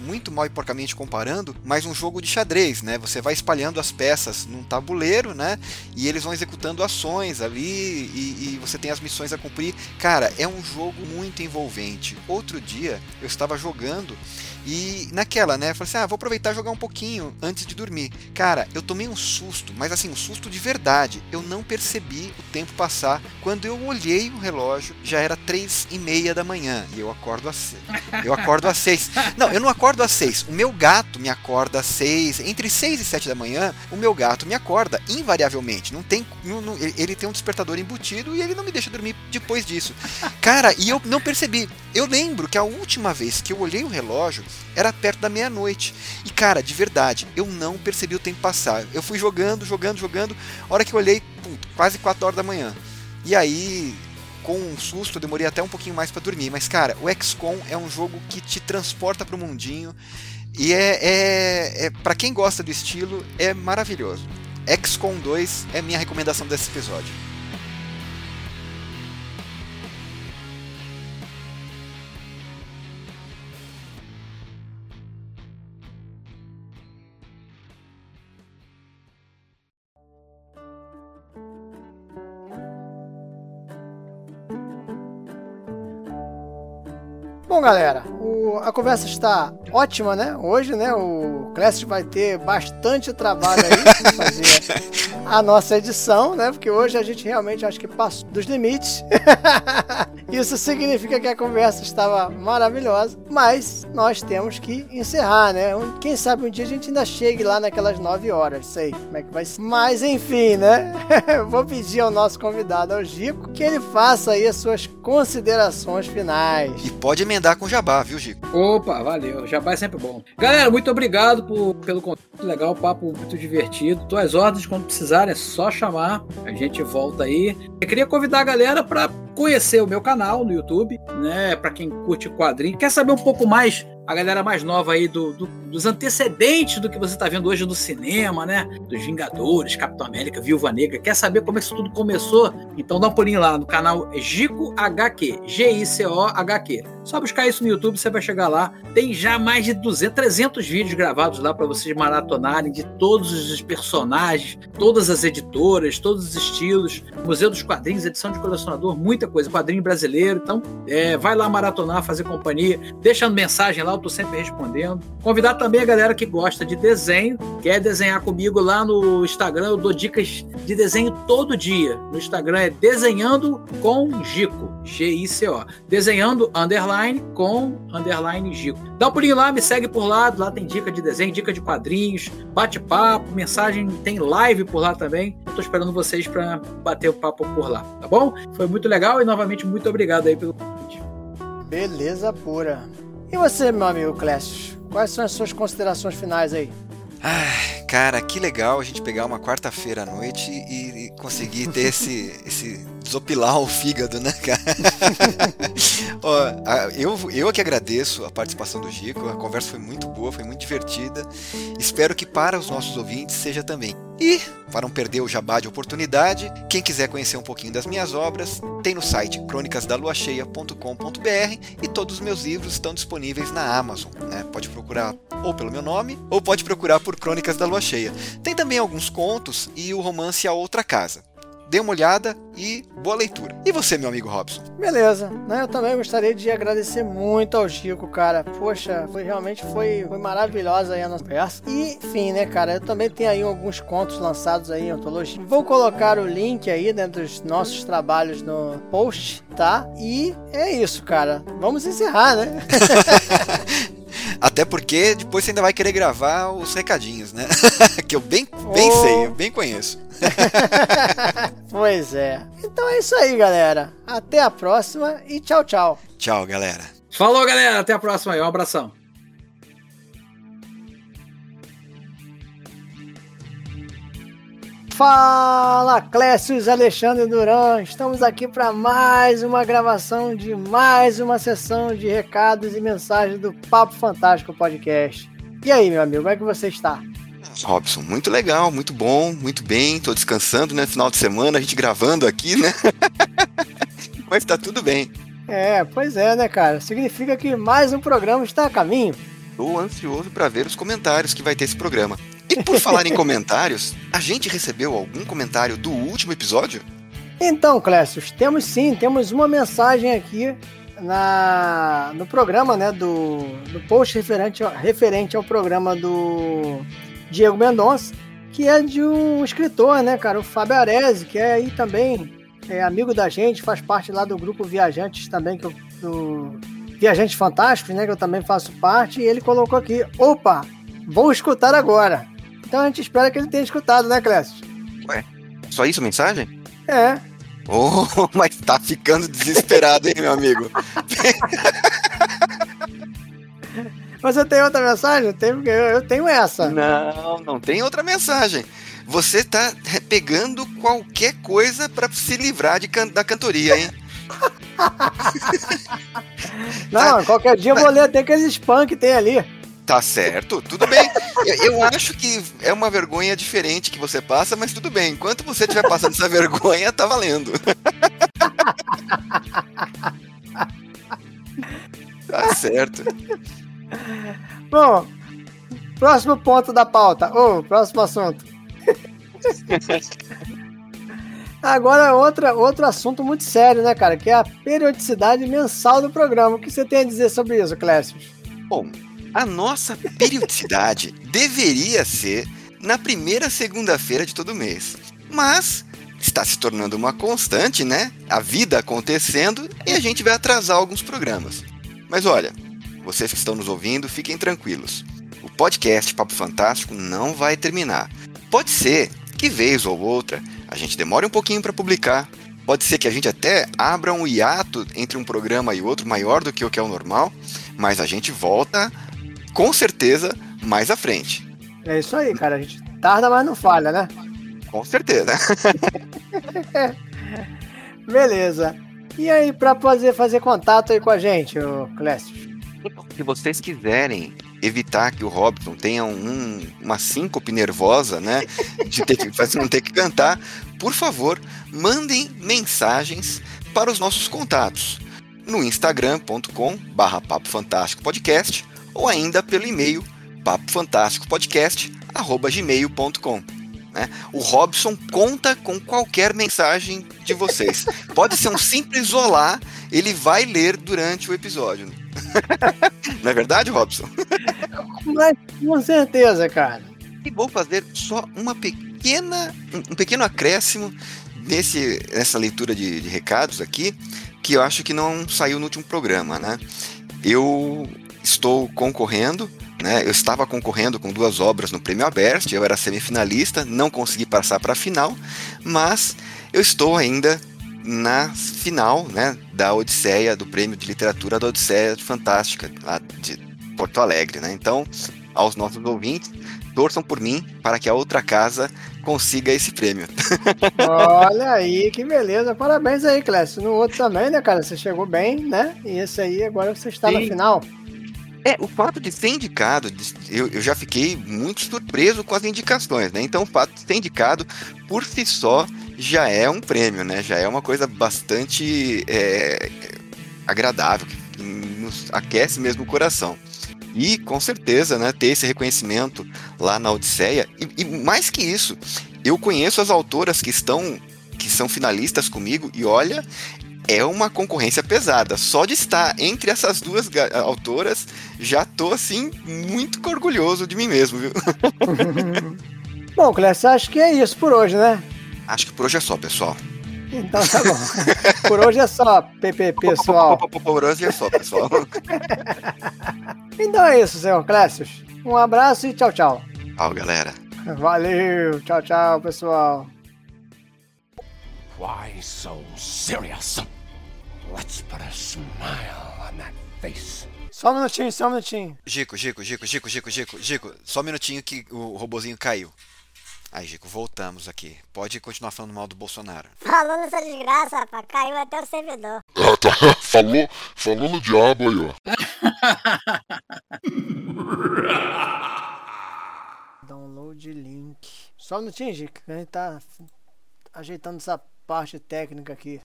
muito mal e porcamente comparando, mas um jogo de xadrez, né? Você vai espalhando as peças num tabuleiro, né? E eles vão executando ações ali e você tem as missões a cumprir. Cara, é um jogo muito envolvente. Outro dia, eu estava jogando e naquela, né? Eu falei assim, vou aproveitar e jogar um pouquinho antes de dormir. Cara, eu tomei um susto, mas assim, um susto de verdade. Eu não percebi o tempo passar. Quando eu olhei o relógio, já era 3:30 da manhã e eu acordo às 6. Eu não acordo às 6. O meu gato me acorda às 6. Entre 6 e 7 da manhã, o meu gato me acorda invariavelmente. Ele tem um despertador embutido e ele não me deixa dormir depois disso. Cara, e eu não percebi. Eu lembro que a última vez que eu olhei o relógio era perto da meia-noite. E cara, de verdade, eu não percebi o tempo passar. Eu fui jogando. A hora que eu olhei, quase 4 horas da manhã. E aí, com um susto, eu demorei até um pouquinho mais pra dormir. Mas, cara, o XCOM é um jogo que te transporta pro mundinho. E pra quem gosta do estilo, é maravilhoso. XCOM 2 é minha recomendação desse episódio. Bom, galera, a conversa está ótima, né? Hoje, né? O Clécio vai ter bastante trabalho aí para fazer a nossa edição, né? Porque hoje a gente realmente acho que passou dos limites. Isso significa que a conversa estava maravilhosa, mas nós temos que encerrar, né? Quem sabe um dia a gente ainda chegue lá naquelas 9 horas, sei como é que vai ser. Mas enfim, né? Vou pedir ao nosso convidado, ao Gico, que ele faça aí as suas considerações finais. E pode emendar com o Jabá, viu, Gico? Opa, valeu. Jabá é sempre bom. Galera, muito obrigado pelo contato legal, papo muito divertido. Tô às ordens, quando precisar é só chamar. A gente volta aí. Eu queria convidar a galera para conhecer o meu canal no YouTube, né? Pra quem curte quadrinho, quer saber um pouco mais, a galera mais nova aí dos antecedentes do que você tá vendo hoje no cinema, né? Dos Vingadores, Capitão América, Viúva Negra. Quer saber como é que isso tudo começou? Então dá um pulinho lá no canal Gico HQ, G-I-C-O-H-Q. Só buscar isso no YouTube, você vai chegar lá. Tem já mais de 300 vídeos gravados lá pra vocês maratonarem, de todos os personagens, todas as editoras, todos os estilos, Museu dos Quadrinhos, edição de colecionador, muita coisa, quadrinho brasileiro. Então, vai lá maratonar, fazer companhia, deixando mensagem lá, eu tô sempre respondendo. Convidar também a galera que gosta de desenho, quer desenhar comigo lá no Instagram, eu dou dicas de desenho todo dia. No Instagram é Desenhando com Gico, G-I-C-O, Desenhando _ com _ Gico. Dá um pulinho lá, me segue por lá tem dica de desenho, dica de quadrinhos, bate-papo, mensagem, tem live por lá também. Eu tô esperando vocês pra bater o papo por lá, tá bom? Foi muito legal e novamente muito obrigado aí pelo convite. Beleza pura. E você, meu amigo Clécio, quais são as suas considerações finais aí? Cara, que legal a gente pegar uma quarta-feira à noite e conseguir ter esse desopilar o fígado, né, cara? Ó, eu que agradeço a participação do Gico, a conversa foi muito boa, foi muito divertida. Espero que para os nossos ouvintes seja também. E, para não perder o jabá de oportunidade, quem quiser conhecer um pouquinho das minhas obras, tem no site cronicasdaluacheia.com.br e todos os meus livros estão disponíveis na Amazon, né? Pode procurar ou pelo meu nome, ou pode procurar por Crônicas da Lua Cheia. Tem também alguns contos e o romance A Outra Casa. Dê uma olhada e boa leitura. E você, meu amigo Robson? Beleza, né? Eu também gostaria de agradecer muito ao Gico, cara. Poxa, foi maravilhosa aí a nossa conversa. E, enfim, né, cara, eu também tenho aí alguns contos lançados aí em antologia. Vou colocar o link aí, né, dos nossos trabalhos no post, tá? E é isso, cara. Vamos encerrar, né? Até porque depois você ainda vai querer gravar os recadinhos, né? Que eu bem sei, eu bem conheço. Pois é. Então é isso aí, galera. Até a próxima e tchau, tchau. Tchau, galera. Falou, galera. Até a próxima aí. Um abração. Fala, Clécios, Alexandre Duran, estamos aqui para mais uma gravação de mais uma sessão de recados e mensagens do Papo Fantástico Podcast. E aí, meu amigo, como é que você está? Robson, muito legal, muito bom, muito bem, tô descansando, né, final de semana, a gente gravando aqui, né, mas tá tudo bem. É, pois é, né, cara, significa que mais um programa está a caminho. Estou ansioso para ver os comentários que vai ter esse programa. E por falar em comentários, a gente recebeu algum comentário do último episódio? Então, Clécio, temos sim, temos uma mensagem aqui no programa, né, do post referente ao programa do Diego Mendonça, que é de um escritor, né, cara, o Fábio Arese, que é aí também amigo da gente, faz parte lá do grupo Viajantes também, do Viajantes Fantásticos, né, que eu também faço parte, e ele colocou aqui, opa, vou escutar agora. Então a gente espera que ele tenha escutado, né, Clécio? Ué, só isso a mensagem? É. Oh, mas tá ficando desesperado, hein, meu amigo? Você tem outra mensagem? Eu tenho essa. Não tem outra mensagem. Você tá pegando qualquer coisa pra se livrar da cantoria, hein? Não, qualquer dia eu vou ler até aqueles spam que tem ali. Tá certo, tudo bem. Eu acho que é uma vergonha diferente que você passa, mas tudo bem. Enquanto você estiver passando essa vergonha, tá valendo. Tá certo. Bom, próximo ponto da pauta. Próximo assunto. Agora outro assunto muito sério, né, cara? Que é a periodicidade mensal do programa. O que você tem a dizer sobre isso, Clécio? Bom, a nossa periodicidade deveria ser na primeira segunda-feira de todo mês. Mas está se tornando uma constante, né? A vida acontecendo e a gente vai atrasar alguns programas. Mas olha, vocês que estão nos ouvindo, fiquem tranquilos. O podcast Papo Fantástico não vai terminar. Pode ser que, vez ou outra, a gente demore um pouquinho para publicar. Pode ser que a gente até abra um hiato entre um programa e outro maior do que o que é o normal. Mas a gente volta... com certeza, mais à frente. É isso aí, cara. A gente tarda, mas não falha, né? Com certeza. Beleza. E aí, pra fazer contato aí com a gente, Clécio? Se vocês quiserem evitar que o Robson tenha uma síncope nervosa, né? De não ter que cantar, por favor, mandem mensagens para os nossos contatos no instagram.com/papofantasticopodcast ou ainda pelo e-mail papofantasticopodcast@gmail.com, né? O Robson conta com qualquer mensagem de vocês. Pode ser um simples olá, ele vai ler durante o episódio. Não é verdade, Robson? Mas, com certeza, cara. E vou fazer só um pequeno acréscimo nessa leitura de recados aqui, que eu acho que não saiu no último programa, né? Estou concorrendo, né? Eu estava concorrendo com 2 obras no Prêmio Aberst, eu era semifinalista, não consegui passar para a final, mas eu estou ainda na final, né, da Odisseia, do Prêmio de Literatura da Odisseia Fantástica, lá de Porto Alegre, né? Então, aos nossos ouvintes, torçam por mim para que a outra casa consiga esse prêmio. Olha aí, que beleza. Parabéns aí, Clécio. No outro também, né, cara? Você chegou bem, né? E esse aí, agora você está na final. É, o fato de ser indicado, eu já fiquei muito surpreso com as indicações, né? Então, o fato de ser indicado, por si só, já é um prêmio, né? Já é uma coisa bastante agradável, que nos aquece mesmo o coração. E, com certeza, né, ter esse reconhecimento lá na Odisseia. E mais que isso, eu conheço as autoras que são finalistas comigo, e olha... é uma concorrência pesada. Só de estar entre essas 2 autoras, já tô, assim, muito orgulhoso de mim mesmo, viu? Bom, Clécio, acho que é isso por hoje, né? Acho que por hoje é só, pessoal. Então tá bom. Por hoje é só, pessoal. Por hoje é só, pessoal. Então é isso, senhor Clécio. Um abraço e tchau, tchau. Tchau, galera. Valeu, tchau, tchau, pessoal. Why so serious? Let's put a smile on that face. Só um minutinho, só um minutinho. Gico, só um minutinho que o robozinho caiu. Aí, Gico, voltamos aqui. Pode continuar falando mal do Bolsonaro. Falou nessa desgraça, rapaz. Caiu até o servidor. Ah, tá. Falou no diabo aí, ó. Download link. Só um minutinho, Gico. A gente tá ajeitando essa parte técnica aqui.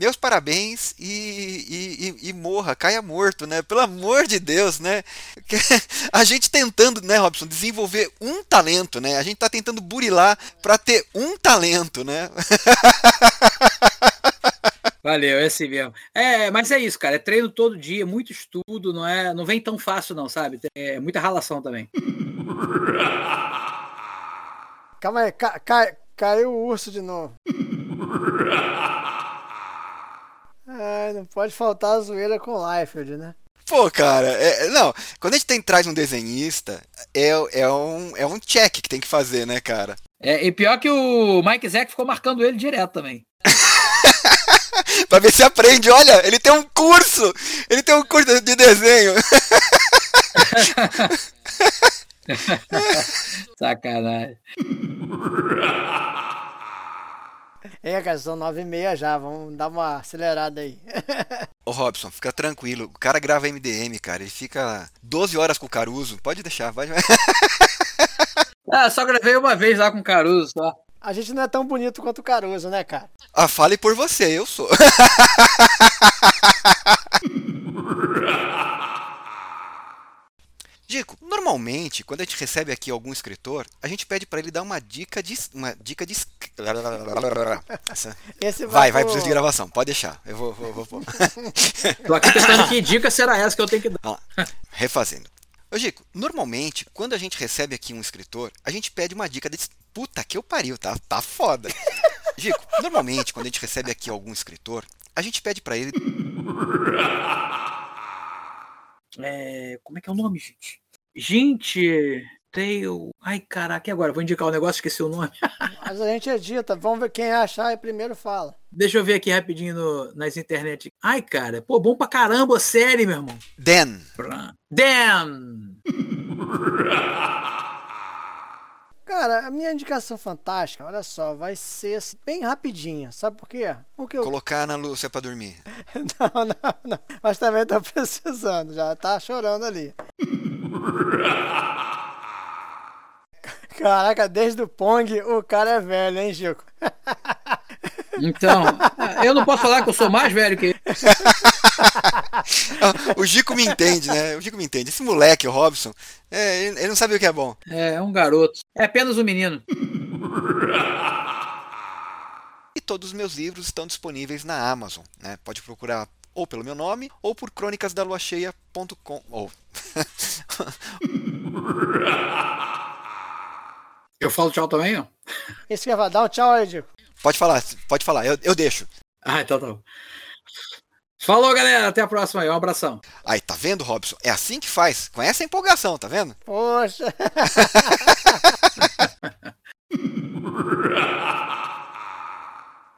Meus parabéns e morra, caia morto, né? Pelo amor de Deus, né? A gente tentando, né, Robson, desenvolver um talento, né? A gente tá tentando burilar pra ter um talento, né? Valeu, é assim mesmo. É, mas é isso, cara. É treino todo dia, muito estudo, não vem tão fácil não, sabe? É muita ralação também. Calma aí, caiu o urso de novo. É, não pode faltar a zoeira com o Liefeld, né? Pô, cara, não, quando a gente traz um desenhista, é um check que tem que fazer, né, cara? É, e pior que o Mike Zeck ficou marcando ele direto também. Pra ver se aprende, olha, ele tem um curso de desenho. Sacanagem. É, cara, são 9h30 já, vamos dar uma acelerada aí. Ô Robson, fica tranquilo, o cara grava MDM, cara, ele fica 12 horas com o Caruso, pode deixar, vai. Ah, só gravei uma vez lá com o Caruso, só. A gente não é tão bonito quanto o Caruso, né, cara? Ah, fale por você, eu sou. Dico, normalmente, quando a gente recebe aqui algum escritor, a gente pede pra ele dar uma dica de... Vai, preciso de gravação, pode deixar. Eu vou. Tô aqui pensando que dica será essa que eu tenho que dar. Ó, refazendo. Ô, Dico, normalmente, quando a gente recebe aqui um escritor, a gente pede uma dica de... Puta que eu pariu, tá foda. Dico, normalmente, quando a gente recebe aqui algum escritor, a gente pede pra ele... Como é que é o nome, gente? Ai, caraca, e agora? Vou indicar um negócio, esqueci o nome. Mas a gente edita, vamos ver quem achar e primeiro fala. Deixa eu ver aqui rapidinho nas internet. Ai, cara, pô, bom pra caramba a série, meu irmão. Dan! Cara, a minha indicação fantástica, olha só, vai ser bem rapidinha, sabe por quê? Colocar na Lúcia pra dormir. Não, mas também tá precisando, já tá chorando ali. Caraca, desde o Pong o cara é velho, hein, Chico? Então, eu não posso falar que eu sou mais velho que ele. O Gico me entende, né? O Gico me entende. Esse moleque, o Robson, ele não sabe o que é bom. É um garoto. É apenas um menino. E todos os meus livros estão disponíveis na Amazon, né? Pode procurar ou pelo meu nome ou por cronicasdaluacheia.com. Eu falo tchau também, ó. Isso que vai dar um tchau aí, Gico. Pode falar, eu deixo. Ah, então tá bom. Falou, galera, até a próxima aí, um abração. Aí, tá vendo, Robson? É assim que faz, com essa empolgação, tá vendo? Poxa!